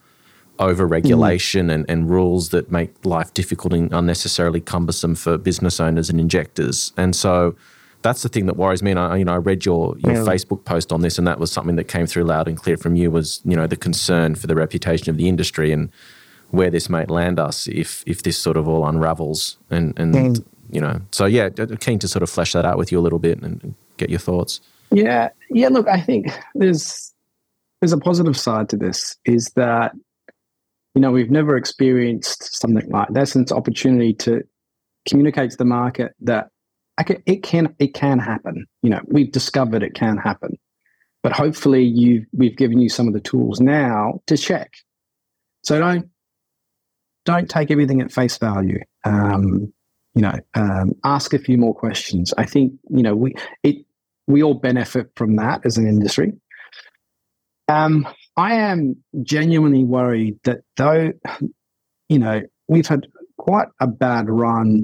over-regulation and rules that make life difficult and unnecessarily cumbersome for business owners and injectors. And so that's the thing that worries me. And I read your Facebook post on this, and that was something that came through loud and clear from you, was, you know, the concern for the reputation of the industry and where this might land us if this sort of all unravels. And you know, so yeah, keen to sort of flesh that out with you a little bit and get your thoughts. Yeah. Yeah, look, I think there's a positive side to this, is that, you know, we've never experienced something like this, and it's an opportunity to communicate to the market that it can happen. You know, we've discovered it can happen, but hopefully we've given you some of the tools now to check. So don't take everything at face value. Ask a few more questions. I think, you know, we all benefit from that as an industry. I am genuinely worried that, though, you know, we've had quite a bad run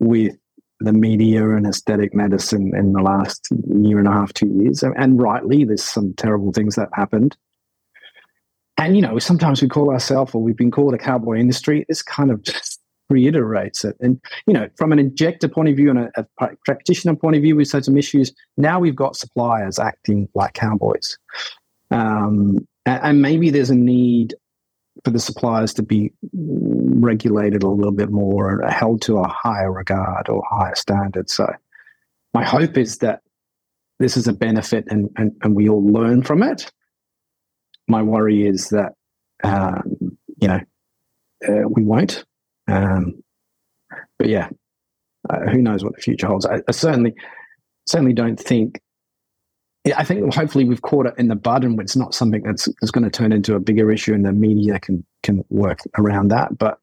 with the media and aesthetic medicine in the last year and a half, 2 years, and rightly, there's some terrible things that happened. And, you know, sometimes we call ourselves, or we've been called, a cowboy industry. This kind of just reiterates it. And, you know, from an injector point of view and a practitioner point of view, we've had some issues. Now we've got suppliers acting like cowboys. And maybe there's a need for the suppliers to be regulated a little bit more and held to a higher regard or higher standard. So my hope is that this is a benefit and we all learn from it. My worry is that, we won't. Who knows what the future holds. I certainly don't think. I think hopefully we've caught it in the bud, and it's not something that's going to turn into a bigger issue, and the media can work around that. But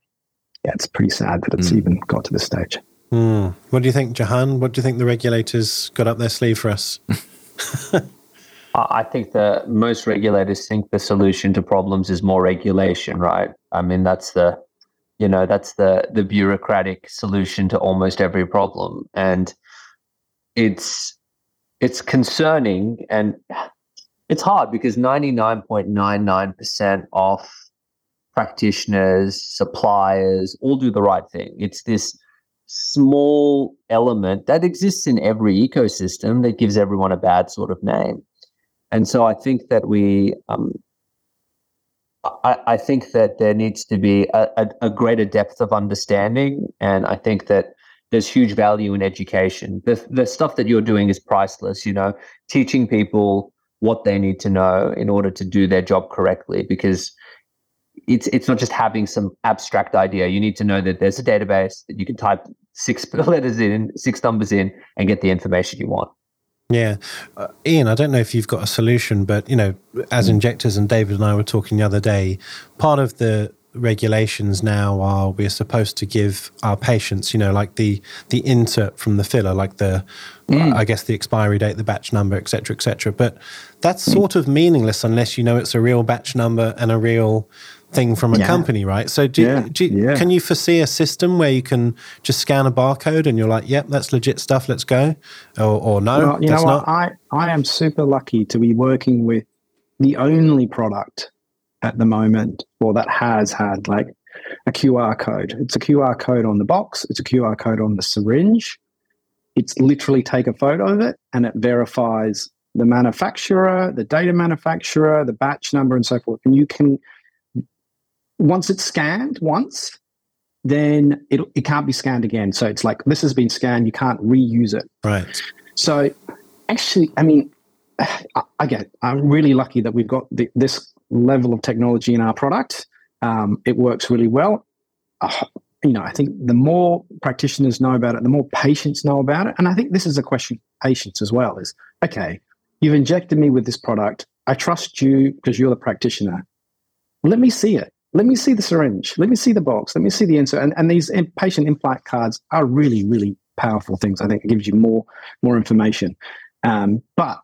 yeah, it's pretty sad that it's even got to this stage. Mm. What do you think, Jahan? What do you think the regulators got up their sleeve for us? I think that most regulators think the solution to problems is more regulation, right? I mean, that's the bureaucratic solution to almost every problem. And it's concerning, and it's hard because 99.99% of practitioners, suppliers, all do the right thing. It's this small element that exists in every ecosystem that gives everyone a bad sort of name. And so I think that I think that there needs to be a greater depth of understanding, and I think that there's huge value in education. The stuff that you're doing is priceless, you know, teaching people what they need to know in order to do their job correctly, because it's not just having some abstract idea. You need to know that there's a database that you can type 6 numbers in, and get the information you want. Yeah. Ian, I don't know if you've got a solution, but, you know, as injectors, and David and I were talking the other day, part of the regulations now are we're supposed to give our patients, you know, like the insert from the filler, like the, I guess, the expiry date, the batch number, et cetera, et cetera. But that's sort of meaningless unless you know it's a real batch number and a real thing from a company, right? So can you foresee a system where you can just scan a barcode and you're like, yep, that's legit stuff, let's go? Or no, well, you know what? I am super lucky to be working with the only product at the moment, or that has had like a QR code. It's a QR code on the box. It's a QR code on the syringe. It's literally take a photo of it and it verifies the manufacturer, the data manufacturer, the batch number and so forth. And you can, once it's scanned once, then it can't be scanned again. So it's like, this has been scanned, you can't reuse it. Right. So actually, I mean, again, I'm really lucky that we've got this level of technology in our product. It works really well. You know, I think the more practitioners know about it, the more patients know about it. And I think this is a question for patients as well is, okay, you've injected me with this product. I trust you because you're the practitioner. Let me see it. Let me see the syringe. Let me see the box. Let me see the insert. And these patient implant cards are really, really powerful things. I think it gives you more information. But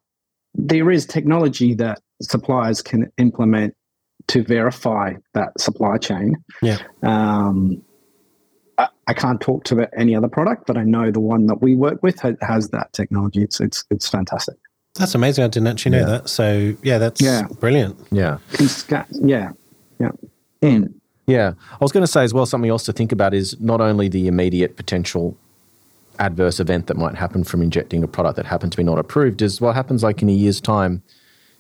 there is technology that suppliers can implement to verify that supply chain. Yeah. I can't talk to any other product, but I know the one that we work with has that technology. It's fantastic. That's amazing. I didn't actually know that. So that's brilliant. Yeah. I was going to say as well, something else to think about is not only the immediate potential adverse event that might happen from injecting a product that happens to be not approved, is what happens like in a year's time,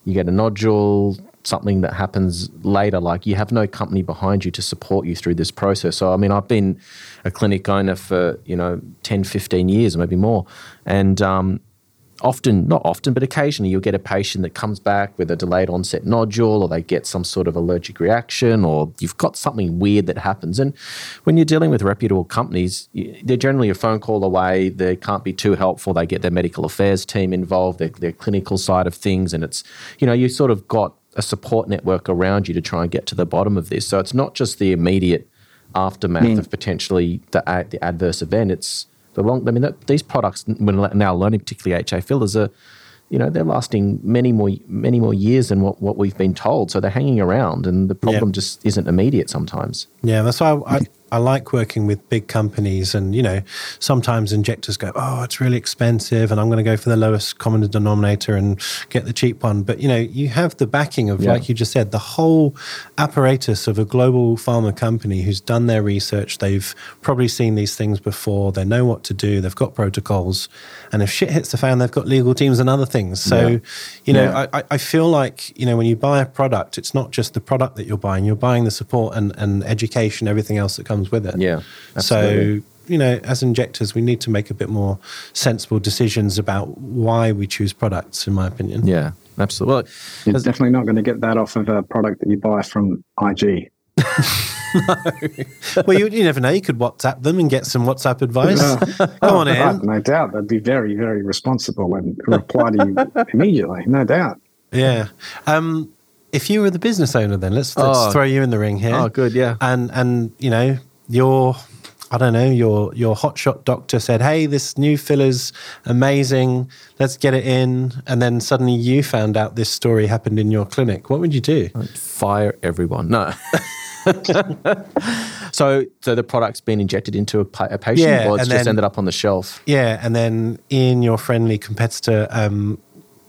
you get a nodule, something that happens later, like you have no company behind you to support you through this process. So, I mean, I've been a clinic owner for, 10, 15 years, maybe more. And occasionally you'll get a patient that comes back with a delayed onset nodule, or they get some sort of allergic reaction, or you've got something weird that happens. And when you're dealing with reputable companies, they're generally a phone call away. They can't be too helpful. They get their medical affairs team involved, their clinical side of things. And it's, you sort of got a support network around you to try and get to the bottom of this. So it's not just the immediate aftermath of potentially the adverse event. It's these products we're now learning, particularly HA fillers, are, they're lasting many more years than what we've been told. So they're hanging around, and the problem just isn't immediate sometimes. Yeah, that's why I like working with big companies, and sometimes injectors go, oh, it's really expensive, and I'm going to go for the lowest common denominator and get the cheap one. But you have the backing of, like you just said, the whole apparatus of a global pharma company who's done their research. They've probably seen these things before. They know what to do. They've got protocols, and if shit hits the fan, they've got legal teams and other things. So I feel like when you buy a product, it's not just the product that you're buying. You're buying the support and education, everything else that comes with it. Yeah, absolutely. So, as injectors, we need to make a bit more sensible decisions about why we choose products, in my opinion. Yeah, absolutely. Well, you're definitely not going to get that off of a product that you buy from IG. No. Well, you never know. You could WhatsApp them and get some WhatsApp advice. Come on, Ian. No doubt. They'd be very, very responsible and reply to you immediately. No doubt. Yeah. If you were the business owner, then let's throw you in the ring here. Oh, good, yeah. And your hotshot doctor said, "Hey, this new filler's amazing. Let's get it in." And then suddenly you found out this story happened in your clinic. What would you do? I'd fire everyone. No. So the product's been injected into a patient, or it's just ended up on the shelf. Yeah, and then in your friendly competitor,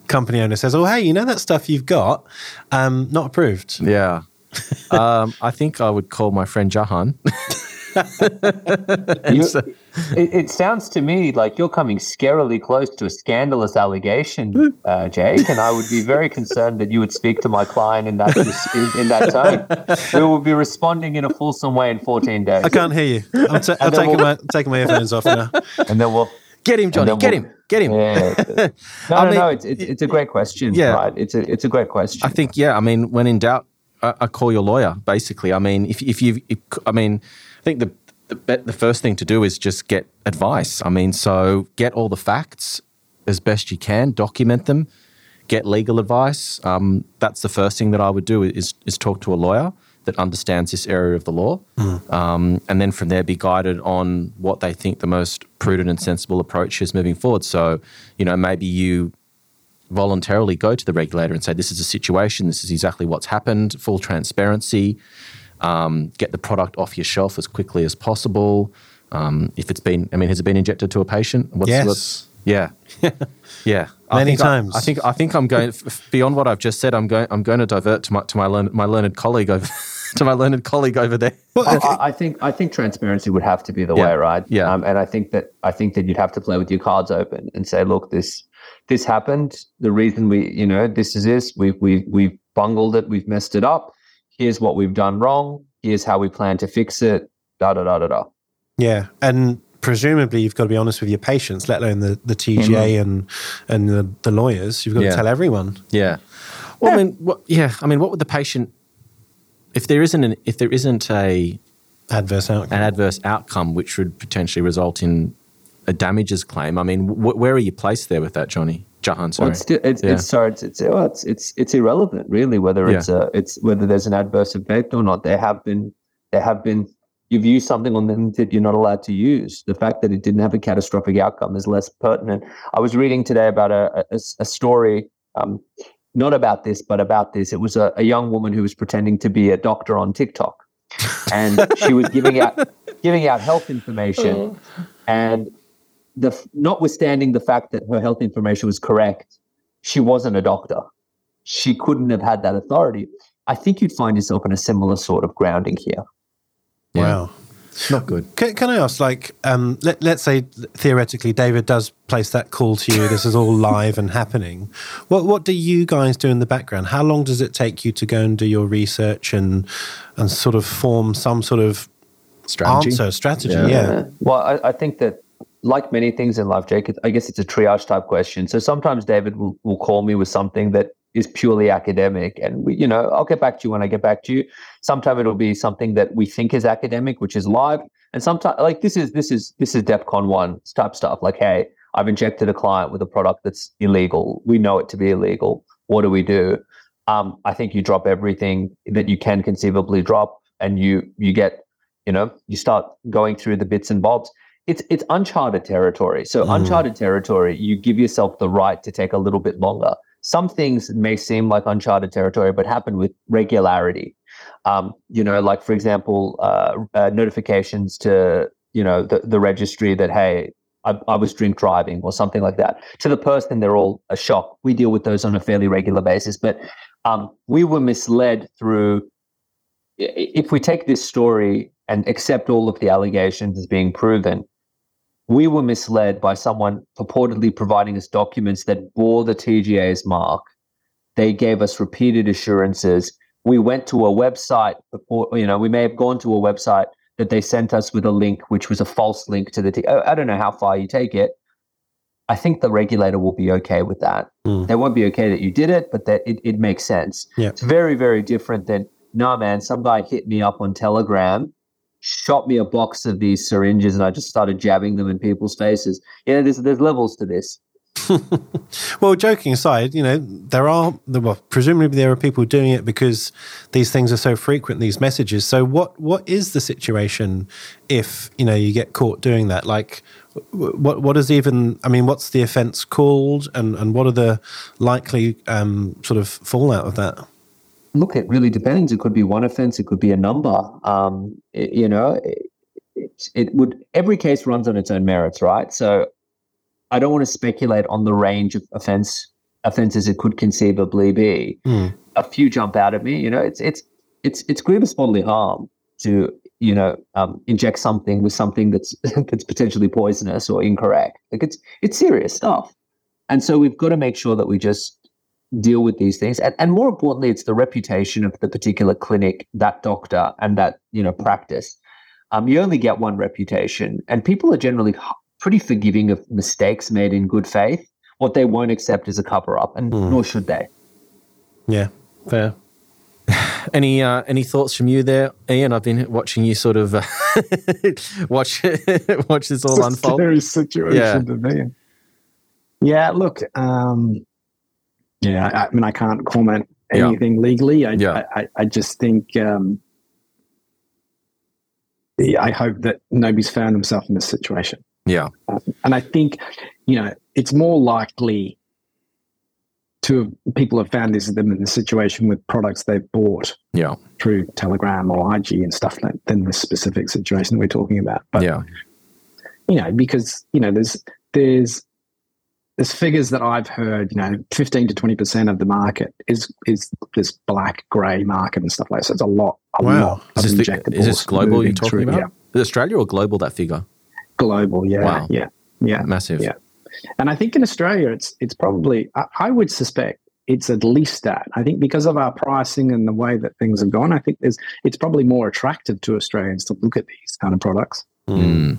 company owner says, "Oh, hey, that stuff you've got, not approved." Yeah. I think I would call my friend Jahan. It sounds to me like you're coming scarily close to a scandalous allegation, Jake, and I would be very concerned that you would speak to my client in that in that tone. We will be responding in a fulsome way in 14 days. I can't hear you. I'm taking my earphones off now. And then we'll... Get him, Johnny. Get him. Yeah. No, it's a great question. Yeah. Right? It's a great question. I think, when in doubt, I call your lawyer, basically. I mean, I think the first thing to do is just get advice. I mean, so get all the facts as best you can, document them, get legal advice. That's the first thing that I would do is talk to a lawyer. that understands this area of the law, and then from there be guided on what they think the most prudent and sensible approach is moving forward. So, you know, maybe you voluntarily go to the regulator and say, this is a situation, this is exactly what's happened, full transparency, get the product off your shelf as quickly as possible. If it's been, I mean, has it been injected to a patient? Yes. Many times. I think I'm going beyond what I've just said. I'm going to divert to my learned colleague over there. Well, I think transparency would have to be the way, right? Yeah. And I think that you'd have to play with your cards open and say, look, this happened. The reason we've bungled it. We've messed it up. Here's what we've done wrong. Here's how we plan to fix it. Yeah, and presumably you've got to be honest with your patients, let alone the TGA and the lawyers. You've got to tell everyone. Yeah. Well, yeah. What would the patient, if there isn't a adverse outcome which would potentially result in a damages claim? I mean, where are you placed there with that, Jahan? Sorry. Well, it's irrelevant, really, whether whether there's an adverse effect or not. There have been. You've used something on them that you're not allowed to use. The fact that it didn't have a catastrophic outcome is less pertinent. I was reading today about a story, not about this, but about this. It was a young woman who was pretending to be a doctor on TikTok, and she was giving out health information. And notwithstanding the fact that her health information was correct, she wasn't a doctor. She couldn't have had that authority. I think you'd find yourself in a similar sort of grounding here. Yeah. Wow. Not good. Can I ask, let's say theoretically David does place that call to you, this is all live and happening. What do you guys do in the background? How long does it take you to go and do your research and sort of form some sort of strategy? Yeah. Well, I think that like many things in life, Jake, I guess it's a triage type question. So sometimes David will call me with something that is purely academic, and I'll get back to you when I get back to you. Sometimes it'll be something that we think is academic, which is live, and sometimes like this is DEFCON 1 type stuff. Like, hey, I've injected a client with a product that's illegal. We know it to be illegal. What do we do? I think you drop everything that you can conceivably drop, and you get, you start going through the bits and bobs. It's uncharted territory. So uncharted territory, you give yourself the right to take a little bit longer. Some things may seem like uncharted territory, but happen with regularity. Like, for example, notifications to, the registry that, hey, I was drink driving or something like that. To the person, they're all a shock. We deal with those on a fairly regular basis. But we were misled through, if we take this story and accept all of the allegations as being proven, we were misled by someone purportedly providing us documents that bore the TGA's mark. They gave us repeated assurances. We went to a website before, we may have gone to a website that they sent us with a link, which was a false link to the TGA. I don't know how far you take it. I think the regulator will be okay with that. They won't be okay that you did it, but that it makes sense. Yeah. It's very, very different than, nah, man, some guy hit me up on Telegram, shot me a box of these syringes, and I just started jabbing them in people's faces. Yeah, there's levels to this. Well, joking aside, presumably there are people doing it because these things are so frequent, these messages. So what is the situation if, you get caught doing that? Like, what's the offence called, and what are the likely sort of fallout of that? Look, it really depends. It could be one offence. It could be a number. Every case runs on its own merits, right? So I don't want to speculate on the range of offences it could conceivably be. A few jump out at me. It's grievous bodily harm to inject something with something that's that's potentially poisonous or incorrect. Like it's serious stuff, and so we've got to make sure that we just deal with these things, and more importantly, it's the reputation of the particular clinic, that doctor, and that practice. You only get one reputation, and people are generally pretty forgiving of mistakes made in good faith. What they won't accept is a cover up, and nor should they. Yeah, fair. Any thoughts from you there, Ian? I've been watching you sort of watch this all unfold. Scary situation to be in. Yeah, look. I can't comment anything legally. I just think I hope that nobody's found himself in this situation. Yeah. And I think, you know, it's more likely to people have found this them in the situation with products they've bought through Telegram or IG and stuff like than this specific situation that we're talking about. But, you know, because, you know, there's figures that I've heard, you know, 15 to 20% of the market is this black, grey market and stuff like that. So it's a lot of injectables. Is this global you're talking about? Yeah. Is Australia or global, that figure? Global, yeah. Wow. Yeah. Massive. Yeah. And I think in Australia, it's probably, I would suspect it's at least that. I think because of our pricing and the way that things have gone, I think it's probably more attractive to Australians to look at these kind of products. Mm.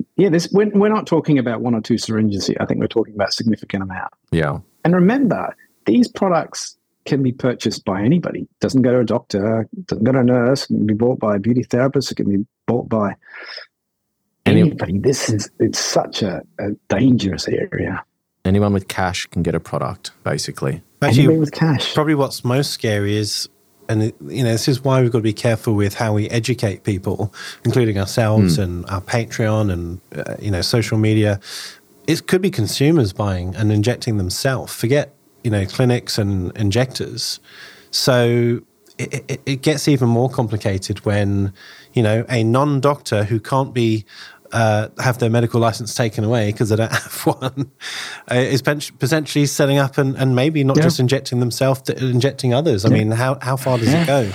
We're not talking about one or two syringes here. I think we're talking about a significant amount. Yeah. And remember, these products can be purchased by anybody. It doesn't go to a doctor, doesn't go to a nurse, it can be bought by a beauty therapist, it can be bought by anybody. It's such a dangerous area. Anyone with cash can get a product, basically. Anybody with cash. Probably what's most scary is, and you know, this is why we've got to be careful with how we educate people, including ourselves and our Patreon and you know, social media. It could be consumers buying and injecting themselves. Forget, you know, clinics and injectors. So it gets even more complicated when, you know, a non-doctor who can't be have their medical license taken away because they don't have one is potentially setting up and maybe not just injecting themselves, injecting others. I mean, how far does it go?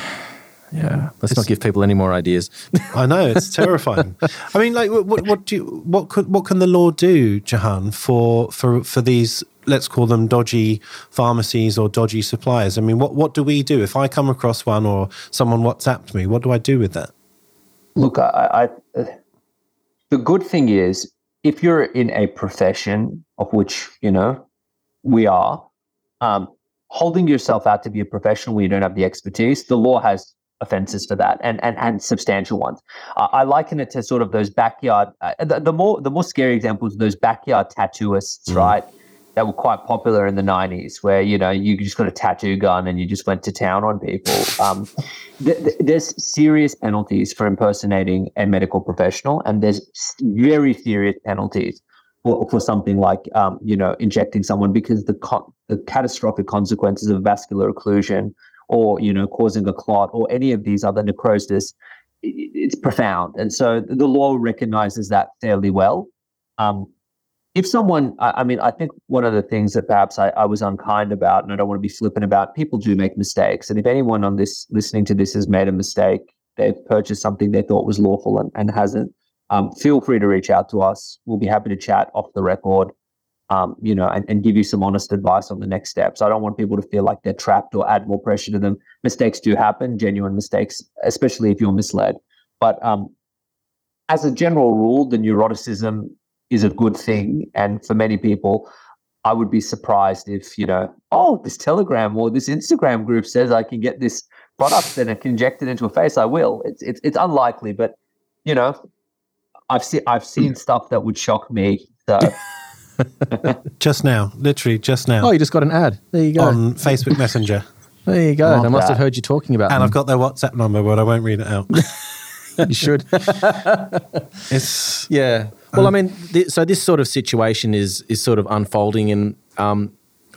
Yeah, let's not give people any more ideas. I know, it's terrifying. I mean, like, what can the law do, Jahan, for these, let's call them dodgy pharmacies or dodgy suppliers? I mean, what do we do if I come across one or someone WhatsApped me? What do I do with that? Look, the good thing is, if you're in a profession, of which, you know, we are, holding yourself out to be a professional when you don't have the expertise, the law has offenses for that, and substantial ones. I liken it to sort of those backyard, the more scary examples, those backyard tattooists, right? That were quite popular in the 90s, where, you know, you just got a tattoo gun and you just went to town on people. There's serious penalties for impersonating a medical professional, and there's very serious penalties for something like, you know, injecting someone, because the catastrophic consequences of vascular occlusion or, you know, causing a clot or any of these other necrosis, it's profound. And so the law recognizes that fairly well. If someone, I mean, I think one of the things that perhaps I was unkind about, and I don't want to be flippant about, people do make mistakes. And if anyone on this listening to this has made a mistake, they've purchased something they thought was lawful and hasn't, feel free to reach out to us. We'll be happy to chat off the record, you know, and give you some honest advice on the next steps. I don't want people to feel like they're trapped or add more pressure to them. Mistakes do happen, genuine mistakes, especially if you're misled. But as a general rule, the neuroticism is a good thing, and for many people, I would be surprised if, you know, oh, this Telegram or this Instagram group says I can get this product and I can inject it into a face, I will. It's unlikely, but, you know, I've seen stuff that would shock me. So just now. Oh, you just got an ad. There you go. On Facebook Messenger. There you go. I must have heard you talking about it. And them. I've got their WhatsApp number, but I won't read it out. You should. It's yeah. Well, I mean, so this sort of situation is sort of unfolding, and I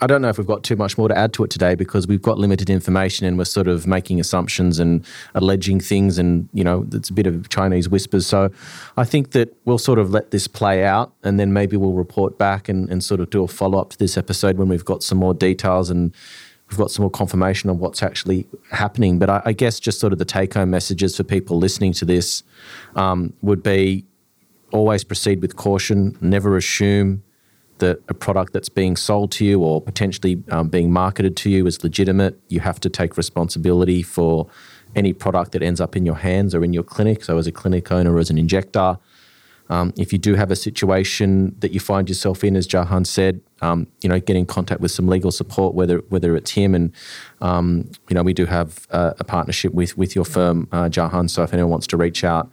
don't know if we've got too much more to add to it today, because we've got limited information and we're sort of making assumptions and alleging things, and, you know, it's a bit of Chinese whispers. So I think that we'll sort of let this play out, and then maybe we'll report back and sort of do a follow-up to this episode when we've got some more details and we've got some more confirmation on what's actually happening. But I guess just sort of the take-home messages for people listening to this would be, always proceed with caution. Never assume that a product that's being sold to you or potentially being marketed to you is legitimate. You have to take responsibility for any product that ends up in your hands or in your clinic, so as a clinic owner or as an injector. If you do have a situation that you find yourself in, as Jahan said, you know, get in contact with some legal support, whether it's him and, you know, we do have a partnership with your firm, Jahan, so if anyone wants to reach out,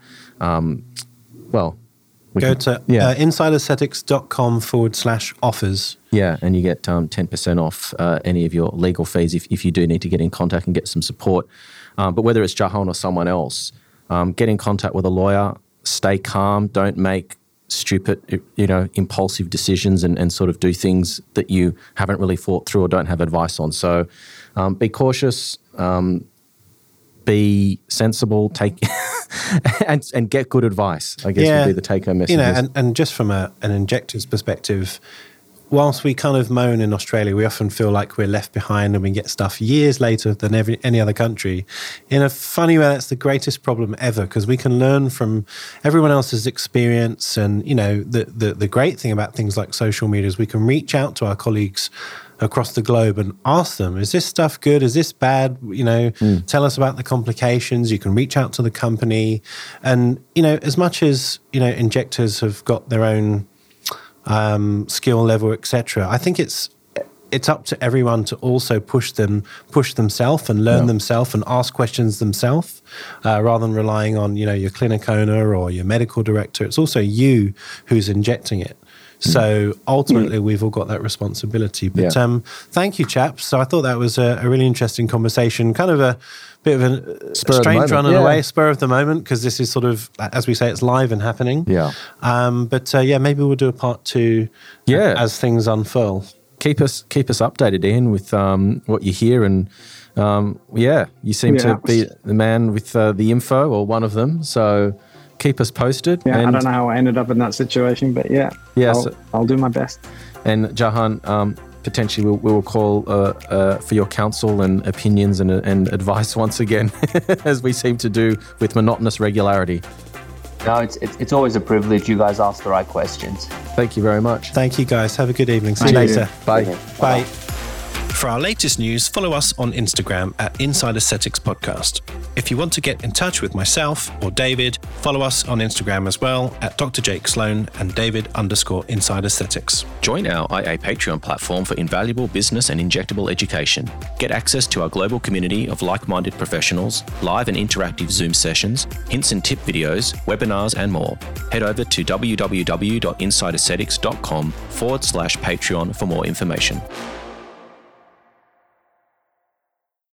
Go to insideaesthetics.com/offers. Yeah, and you get 10% off any of your legal fees if you do need to get in contact and get some support. But whether it's Jahan or someone else, get in contact with a lawyer, stay calm, don't make stupid, impulsive decisions and sort of do things that you haven't really thought through or don't have advice on. So be cautious, be sensible, take and get good advice, I guess, would be the take-home message. And just from an injector's perspective, whilst we kind of moan in Australia, we often feel like we're left behind and we get stuff years later than any other country. In a funny way, that's the greatest problem ever, because we can learn from everyone else's experience. And, the great thing about things like social media is we can reach out to our colleagues across the globe and ask them, is this stuff good? Is this bad? Tell us about the complications. You can reach out to the company. And, as much as, injectors have got their own skill level, etc., I think it's up to everyone to also push themselves and learn themselves and ask questions themselves, rather than relying on, your clinic owner or your medical director. It's also you who's injecting it. So ultimately, we've all got that responsibility. But thank you, chaps. So I thought that was a really interesting conversation, kind of a bit of a strange run in a way, spur of the moment, because this is sort of, as we say, it's live and happening. Yeah. Maybe we'll do a part two as things unfurl. Keep us updated, Ian, with what you hear, and you seem to be the man with the info, or one of them. So keep us posted. Yeah, and I don't know how I ended up in that situation, but I'll do my best. And Jahan, potentially we will call for your counsel and opinions and advice once again, as we seem to do with monotonous regularity. No, it's always a privilege. You guys ask the right questions. Thank you very much. Thank you, guys. Have a good evening. See you later. Bye. Bye. For our latest news, follow us on Instagram at Inside Aesthetics Podcast. If you want to get in touch with myself or David, follow us on Instagram as well at Dr. Jake Sloane and David_Inside Aesthetics. Join our IA Patreon platform for invaluable business and injectable education. Get access to our global community of like-minded professionals, live and interactive Zoom sessions, hints and tip videos, webinars, and more. Head over to www.insideaesthetics.com/Patreon for more information.